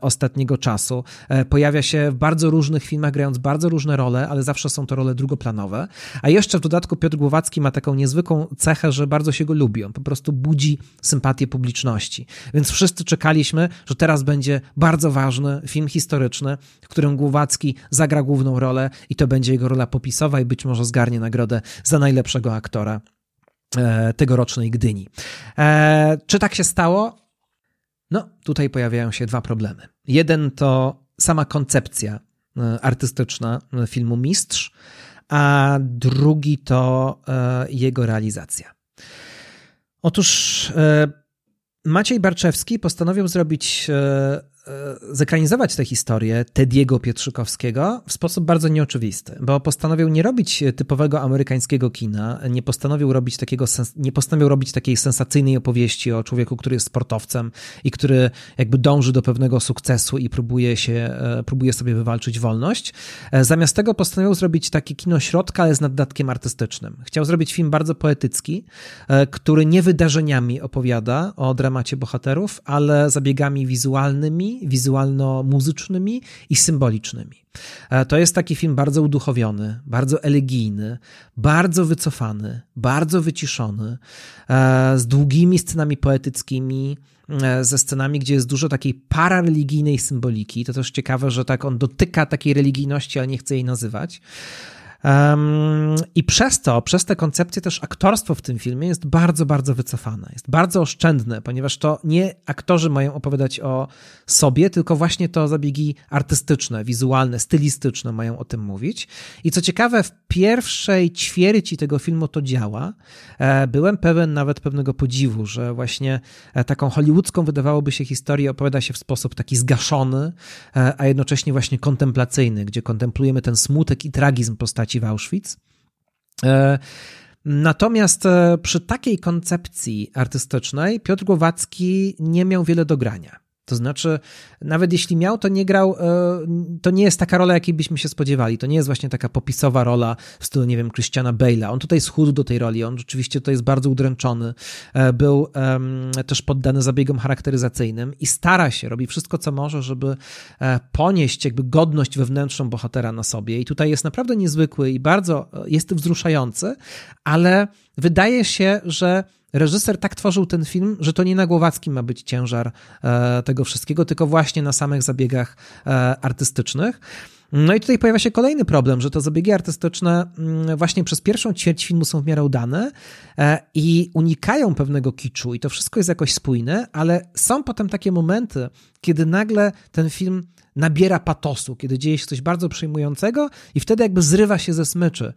ostatniego czasu. Pojawia się w bardzo różnych filmach, grając bardzo różne role, ale zawsze są to role drugoplanowe. A jeszcze w dodatku Piotr Głowacki ma taką niezwykłą cechę, że bardzo się go lubią. Po prostu budzi sympatię publiczności. Więc wszyscy czekaliśmy, że teraz będzie bardzo ważny film historyczny, w którym Głowacki zagra główną rolę i to będzie jego rola popisowa i być może zgarnie nagrodę za najlepszego aktora e, tegorocznej Gdyni. E, czy tak się stało? No, tutaj pojawiają się dwa problemy. Jeden to sama koncepcja e, artystyczna filmu Mistrz, a drugi to e, jego realizacja. Otóż e, Maciej Barczewski postanowił zrobić e, zekranizować tę historię Tediego Pietrzykowskiego w sposób bardzo nieoczywisty, bo postanowił nie robić typowego amerykańskiego kina, nie postanowił robić takiego, nie postanowił robić takiej sensacyjnej opowieści o człowieku, który jest sportowcem i który jakby dąży do pewnego sukcesu i próbuje się, próbuje sobie wywalczyć wolność. Zamiast tego postanowił zrobić takie kino środka, ale z naddatkiem artystycznym. Chciał zrobić film bardzo poetycki, który nie wydarzeniami opowiada o dramacie bohaterów, ale zabiegami wizualnymi, wizualno-muzycznymi i symbolicznymi. To jest taki film bardzo uduchowiony, bardzo elegijny, bardzo wycofany, bardzo wyciszony, z długimi scenami poetyckimi, ze scenami, gdzie jest dużo takiej parareligijnej symboliki. To też ciekawe, że tak on dotyka takiej religijności, ale nie chce jej nazywać. Um, I przez to, przez te koncepcje też aktorstwo w tym filmie jest bardzo, bardzo wycofane, jest bardzo oszczędne, ponieważ to nie aktorzy mają opowiadać o sobie, tylko właśnie to zabiegi artystyczne, wizualne, stylistyczne mają o tym mówić. I co ciekawe, w pierwszej ćwierci tego filmu to działa. Byłem pełen nawet pewnego podziwu, że właśnie taką hollywoodzką wydawałoby się historię opowiada się w sposób taki zgaszony, a jednocześnie właśnie kontemplacyjny, gdzie kontemplujemy ten smutek i tragizm postaci w Auschwitz. Natomiast przy takiej koncepcji artystycznej Piotr Głowacki nie miał wiele do grania. To znaczy, nawet jeśli miał, to nie grał, to nie jest taka rola, jakiej byśmy się spodziewali. To nie jest właśnie taka popisowa rola w stylu, nie wiem, Christiana Bale'a. On tutaj schudł do tej roli, on rzeczywiście tutaj jest bardzo udręczony, był um, też poddany zabiegom charakteryzacyjnym i stara się, robi wszystko, co może, żeby ponieść jakby godność wewnętrzną bohatera na sobie. I tutaj jest naprawdę niezwykły i bardzo jest wzruszający, ale wydaje się, że reżyser tak tworzył ten film, że to nie na Głowackim ma być ciężar tego wszystkiego, tylko właśnie na samych zabiegach artystycznych. No i tutaj pojawia się kolejny problem, że te zabiegi artystyczne właśnie przez pierwszą ćwierć filmu są w miarę udane i unikają pewnego kiczu i to wszystko jest jakoś spójne, ale są potem takie momenty, kiedy nagle ten film nabiera patosu, kiedy dzieje się coś bardzo przejmującego i wtedy jakby zrywa się ze smyczy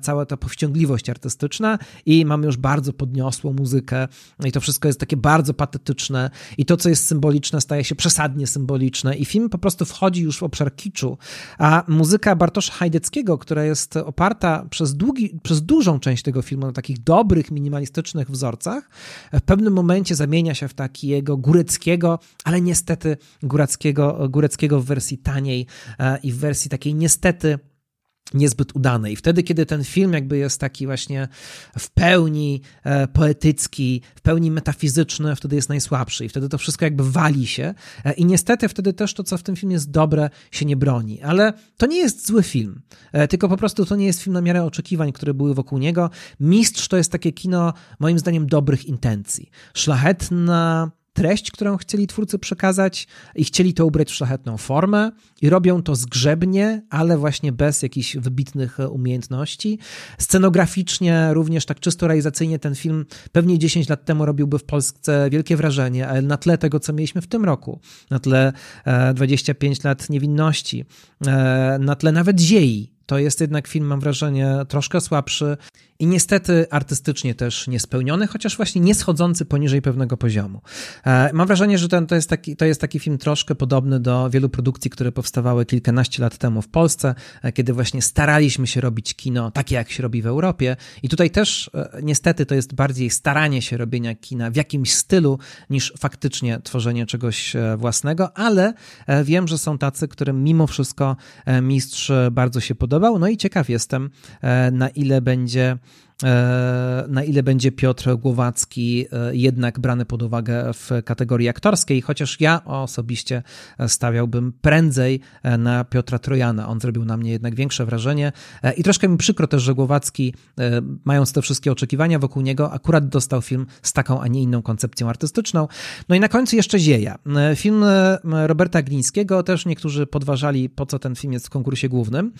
cała ta powściągliwość artystyczna i mamy już bardzo podniosłą muzykę i to wszystko jest takie bardzo patetyczne i to, co jest symboliczne, staje się przesadnie symboliczne i film po prostu wchodzi już w obszar kiczu, a muzyka Bartosza Hajdeckiego, która jest oparta przez, długi, przez dużą część tego filmu na takich dobrych, minimalistycznych wzorcach, w pewnym momencie zamienia się w takiego góreckiego, ale niestety góreckiego, góreckiego w wersji taniej i w wersji takiej niestety niezbyt udanej. Wtedy, kiedy ten film jakby jest taki właśnie w pełni poetycki, w pełni metafizyczny, wtedy jest najsłabszy i wtedy to wszystko jakby wali się i niestety wtedy też to, co w tym filmie jest dobre, się nie broni. Ale to nie jest zły film, tylko po prostu to nie jest film na miarę oczekiwań, które były wokół niego. Mistrz to jest takie kino, moim zdaniem, dobrych intencji. Szlachetna treść, którą chcieli twórcy przekazać i chcieli to ubrać w szlachetną formę i robią to zgrzebnie, ale właśnie bez jakichś wybitnych umiejętności. Scenograficznie, również tak czysto realizacyjnie ten film pewnie dziesięć lat temu robiłby w Polsce wielkie wrażenie, ale na tle tego, co mieliśmy w tym roku, na tle dwudziestu pięciu lat niewinności, na tle nawet ziei, to jest jednak film, mam wrażenie, troszkę słabszy i niestety artystycznie też niespełniony, chociaż właśnie nie schodzący poniżej pewnego poziomu. Mam wrażenie, że ten, to, jest taki, to jest taki film troszkę podobny do wielu produkcji, które powstawały kilkanaście lat temu w Polsce, kiedy właśnie staraliśmy się robić kino takie, jak się robi w Europie i tutaj też niestety to jest bardziej staranie się robienia kina w jakimś stylu niż faktycznie tworzenie czegoś własnego, ale wiem, że są tacy, którym mimo wszystko mistrz bardzo się podoba. No i ciekaw jestem, na ile będzie, na ile będzie Piotr Głowacki jednak brany pod uwagę w kategorii aktorskiej, chociaż ja osobiście stawiałbym prędzej na Piotra Trojana. On zrobił na mnie jednak większe wrażenie i troszkę mi przykro też, że Głowacki, mając te wszystkie oczekiwania wokół niego, akurat dostał film z taką, a nie inną koncepcją artystyczną. No i na końcu jeszcze Zieja. Film Roberta Glińskiego, też niektórzy podważali, po co ten film jest w konkursie głównym.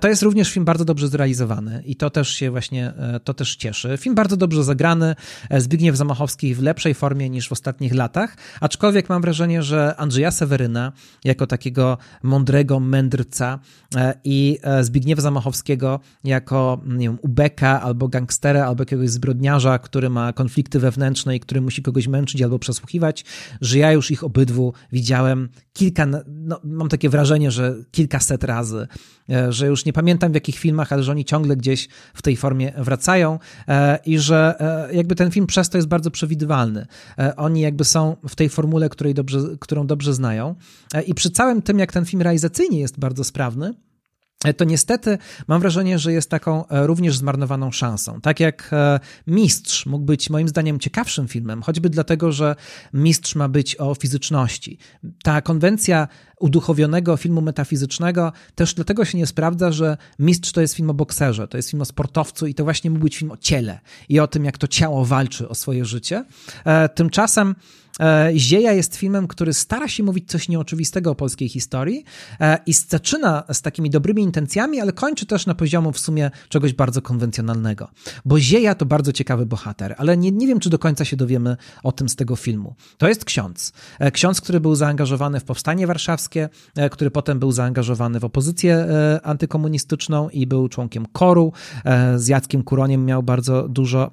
To jest również film bardzo dobrze zrealizowany i to też się właśnie to też cieszy. Film bardzo dobrze zagrany, Zbigniew Zamachowski w lepszej formie niż w ostatnich latach, aczkolwiek mam wrażenie, że Andrzeja Seweryna jako takiego mądrego mędrca i Zbigniewa Zamachowskiego jako, nie wiem, ubeka albo gangstera, albo jakiegoś zbrodniarza, który ma konflikty wewnętrzne i który musi kogoś męczyć albo przesłuchiwać, że ja już ich obydwu widziałem kilka, no, mam takie wrażenie, że kilkaset razy, że już nie pamiętam w jakich filmach, ale że oni ciągle gdzieś w tej formie wracają i że jakby ten film przez to jest bardzo przewidywalny. Oni jakby są w tej formule, której dobrze, którą dobrze znają i przy całym tym, jak ten film realizacyjnie jest bardzo sprawny, to niestety mam wrażenie, że jest taką również zmarnowaną szansą. Tak jak Mistrz mógł być moim zdaniem ciekawszym filmem, choćby dlatego, że Mistrz ma być o fizyczności. Ta konwencja uduchowionego filmu metafizycznego też dlatego się nie sprawdza, że Mistrz to jest film o bokserze, to jest film o sportowcu i to właśnie mógł być film o ciele i o tym, jak to ciało walczy o swoje życie. Tymczasem Zieja jest filmem, który stara się mówić coś nieoczywistego o polskiej historii i zaczyna z takimi dobrymi intencjami, ale kończy też na poziomu w sumie czegoś bardzo konwencjonalnego. Bo Zieja to bardzo ciekawy bohater, ale nie, nie wiem, czy do końca się dowiemy o tym z tego filmu. To jest ksiądz. Ksiądz, który był zaangażowany w Powstanie Warszawskie, który potem był zaangażowany w opozycję antykomunistyczną i był członkiem KOR-u. Z Jackiem Kuroniem miał bardzo dużo,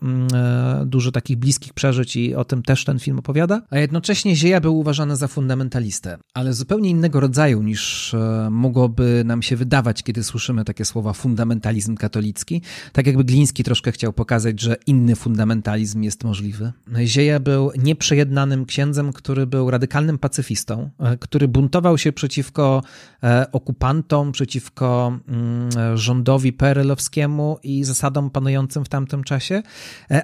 dużo takich bliskich przeżyć i o tym też ten film opowiada. A jednocześnie Zieja był uważany za fundamentalistę, ale zupełnie innego rodzaju niż mogłoby nam się wydawać, kiedy słyszymy takie słowa fundamentalizm katolicki. Tak jakby Gliński troszkę chciał pokazać, że inny fundamentalizm jest możliwy. Zieja był nieprzejednanym księdzem, który był radykalnym pacyfistą, który buntował się przeciwko okupantom, przeciwko rządowi peerelowskiemu i zasadom panującym w tamtym czasie,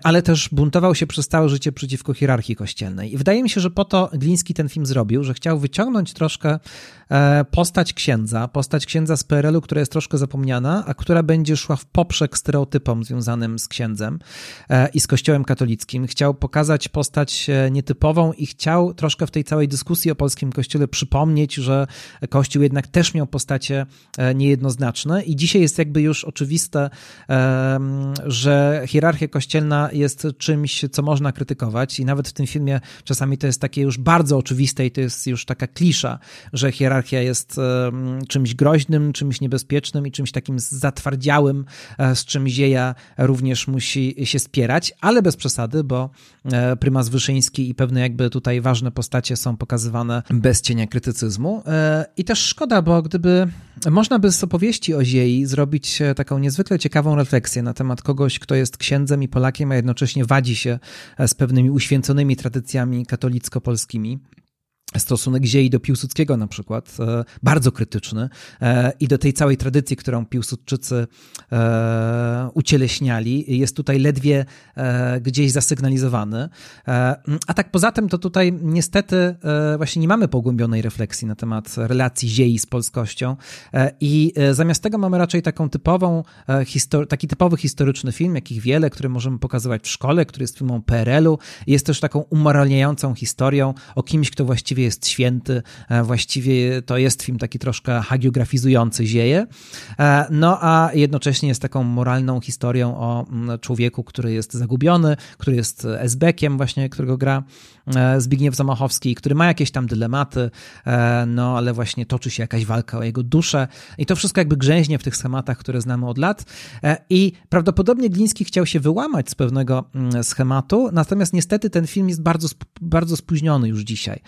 ale też buntował się przez całe życie przeciwko hierarchii kościelnej. I wydaje mi się, że po to Gliński ten film zrobił, że chciał wyciągnąć troszkę postać księdza, postać księdza z peerelu, która jest troszkę zapomniana, a która będzie szła w poprzek stereotypom związanym z księdzem i z kościołem katolickim. Chciał pokazać postać nietypową i chciał troszkę w tej całej dyskusji o polskim kościele przypomnieć, że kościół jednak też miał postacie niejednoznaczne i dzisiaj jest jakby już oczywiste, że hierarchia kościelna jest czymś, co można krytykować i nawet w tym filmie czasami to jest takie już bardzo oczywiste i to jest już taka klisza, że hierarchia jest czymś groźnym, czymś niebezpiecznym i czymś takim zatwardziałym, z czym Zieja również musi się spierać, ale bez przesady, bo prymas Wyszyński i pewne jakby tutaj ważne postacie są pokazywane bez cienia krytycyzmu. I też szkoda, bo gdyby można by z opowieści o Ziei zrobić taką niezwykle ciekawą refleksję na temat kogoś, kto jest księdzem i Polakiem, a jednocześnie wadzi się z pewnymi uświęconymi tradycjami katolicko-polskimi. Stosunek Ziei do Piłsudskiego na przykład, bardzo krytyczny i do tej całej tradycji, którą Piłsudczycy ucieleśniali, jest tutaj ledwie gdzieś zasygnalizowany. A tak poza tym to tutaj niestety właśnie nie mamy pogłębionej refleksji na temat relacji Ziei z polskością i zamiast tego mamy raczej taką typową, taki typowy historyczny film, jakich wiele, który możemy pokazywać w szkole, który jest filmą peerelu. Jest też taką umoralniającą historią o kimś, kto właściwie jest święty, właściwie to jest film taki troszkę hagiografizujący Zieję, no a jednocześnie jest taką moralną historią o człowieku, który jest zagubiony, który jest esbekiem właśnie, którego gra Zbigniew Zamachowski, który ma jakieś tam dylematy, no ale właśnie toczy się jakaś walka o jego duszę i to wszystko jakby grzęźnie w tych schematach, które znamy od lat i prawdopodobnie Gliński chciał się wyłamać z pewnego schematu, natomiast niestety ten film jest bardzo, bardzo spóźniony już dzisiaj,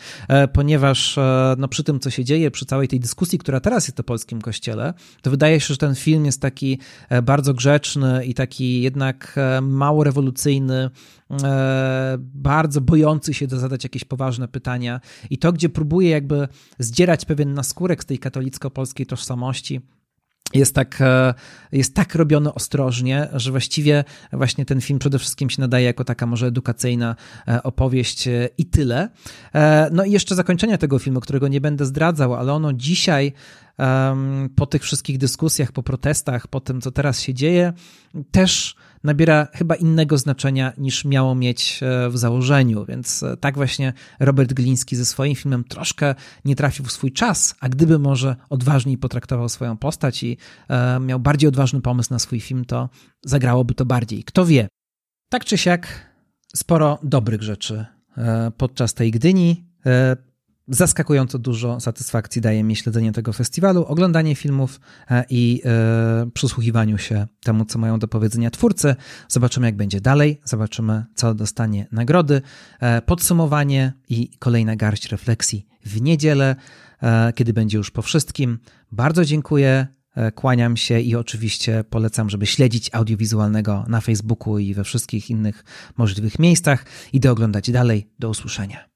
ponieważ no, przy tym, co się dzieje, przy całej tej dyskusji, która teraz jest o polskim kościele, to wydaje się, że ten film jest taki bardzo grzeczny i taki jednak mało rewolucyjny, bardzo bojący się zadać jakieś poważne pytania i to, gdzie próbuje jakby zdzierać pewien naskórek z tej katolicko-polskiej tożsamości, Jest tak, jest tak robione ostrożnie, że właściwie właśnie ten film przede wszystkim się nadaje jako taka może edukacyjna opowieść i tyle. No i jeszcze zakończenie tego filmu, którego nie będę zdradzał, ale ono dzisiaj po tych wszystkich dyskusjach, po protestach, po tym, co teraz się dzieje, też nabiera chyba innego znaczenia niż miało mieć w założeniu, więc tak właśnie Robert Gliński ze swoim filmem troszkę nie trafił w swój czas, a gdyby może odważniej potraktował swoją postać i miał bardziej odważny pomysł na swój film, to zagrałoby to bardziej. Kto wie? Tak czy siak, sporo dobrych rzeczy podczas tej Gdyni. Zaskakująco dużo satysfakcji daje mi śledzenie tego festiwalu, oglądanie filmów i yy, przysłuchiwaniu się temu, co mają do powiedzenia twórcy. Zobaczymy, jak będzie dalej, zobaczymy, co dostanie nagrody, yy, podsumowanie i kolejna garść refleksji w niedzielę, yy, kiedy będzie już po wszystkim. Bardzo dziękuję, yy, kłaniam się i oczywiście polecam, żeby śledzić Audiowizualnego na Facebooku i we wszystkich innych możliwych miejscach i dooglądać dalej. Do usłyszenia.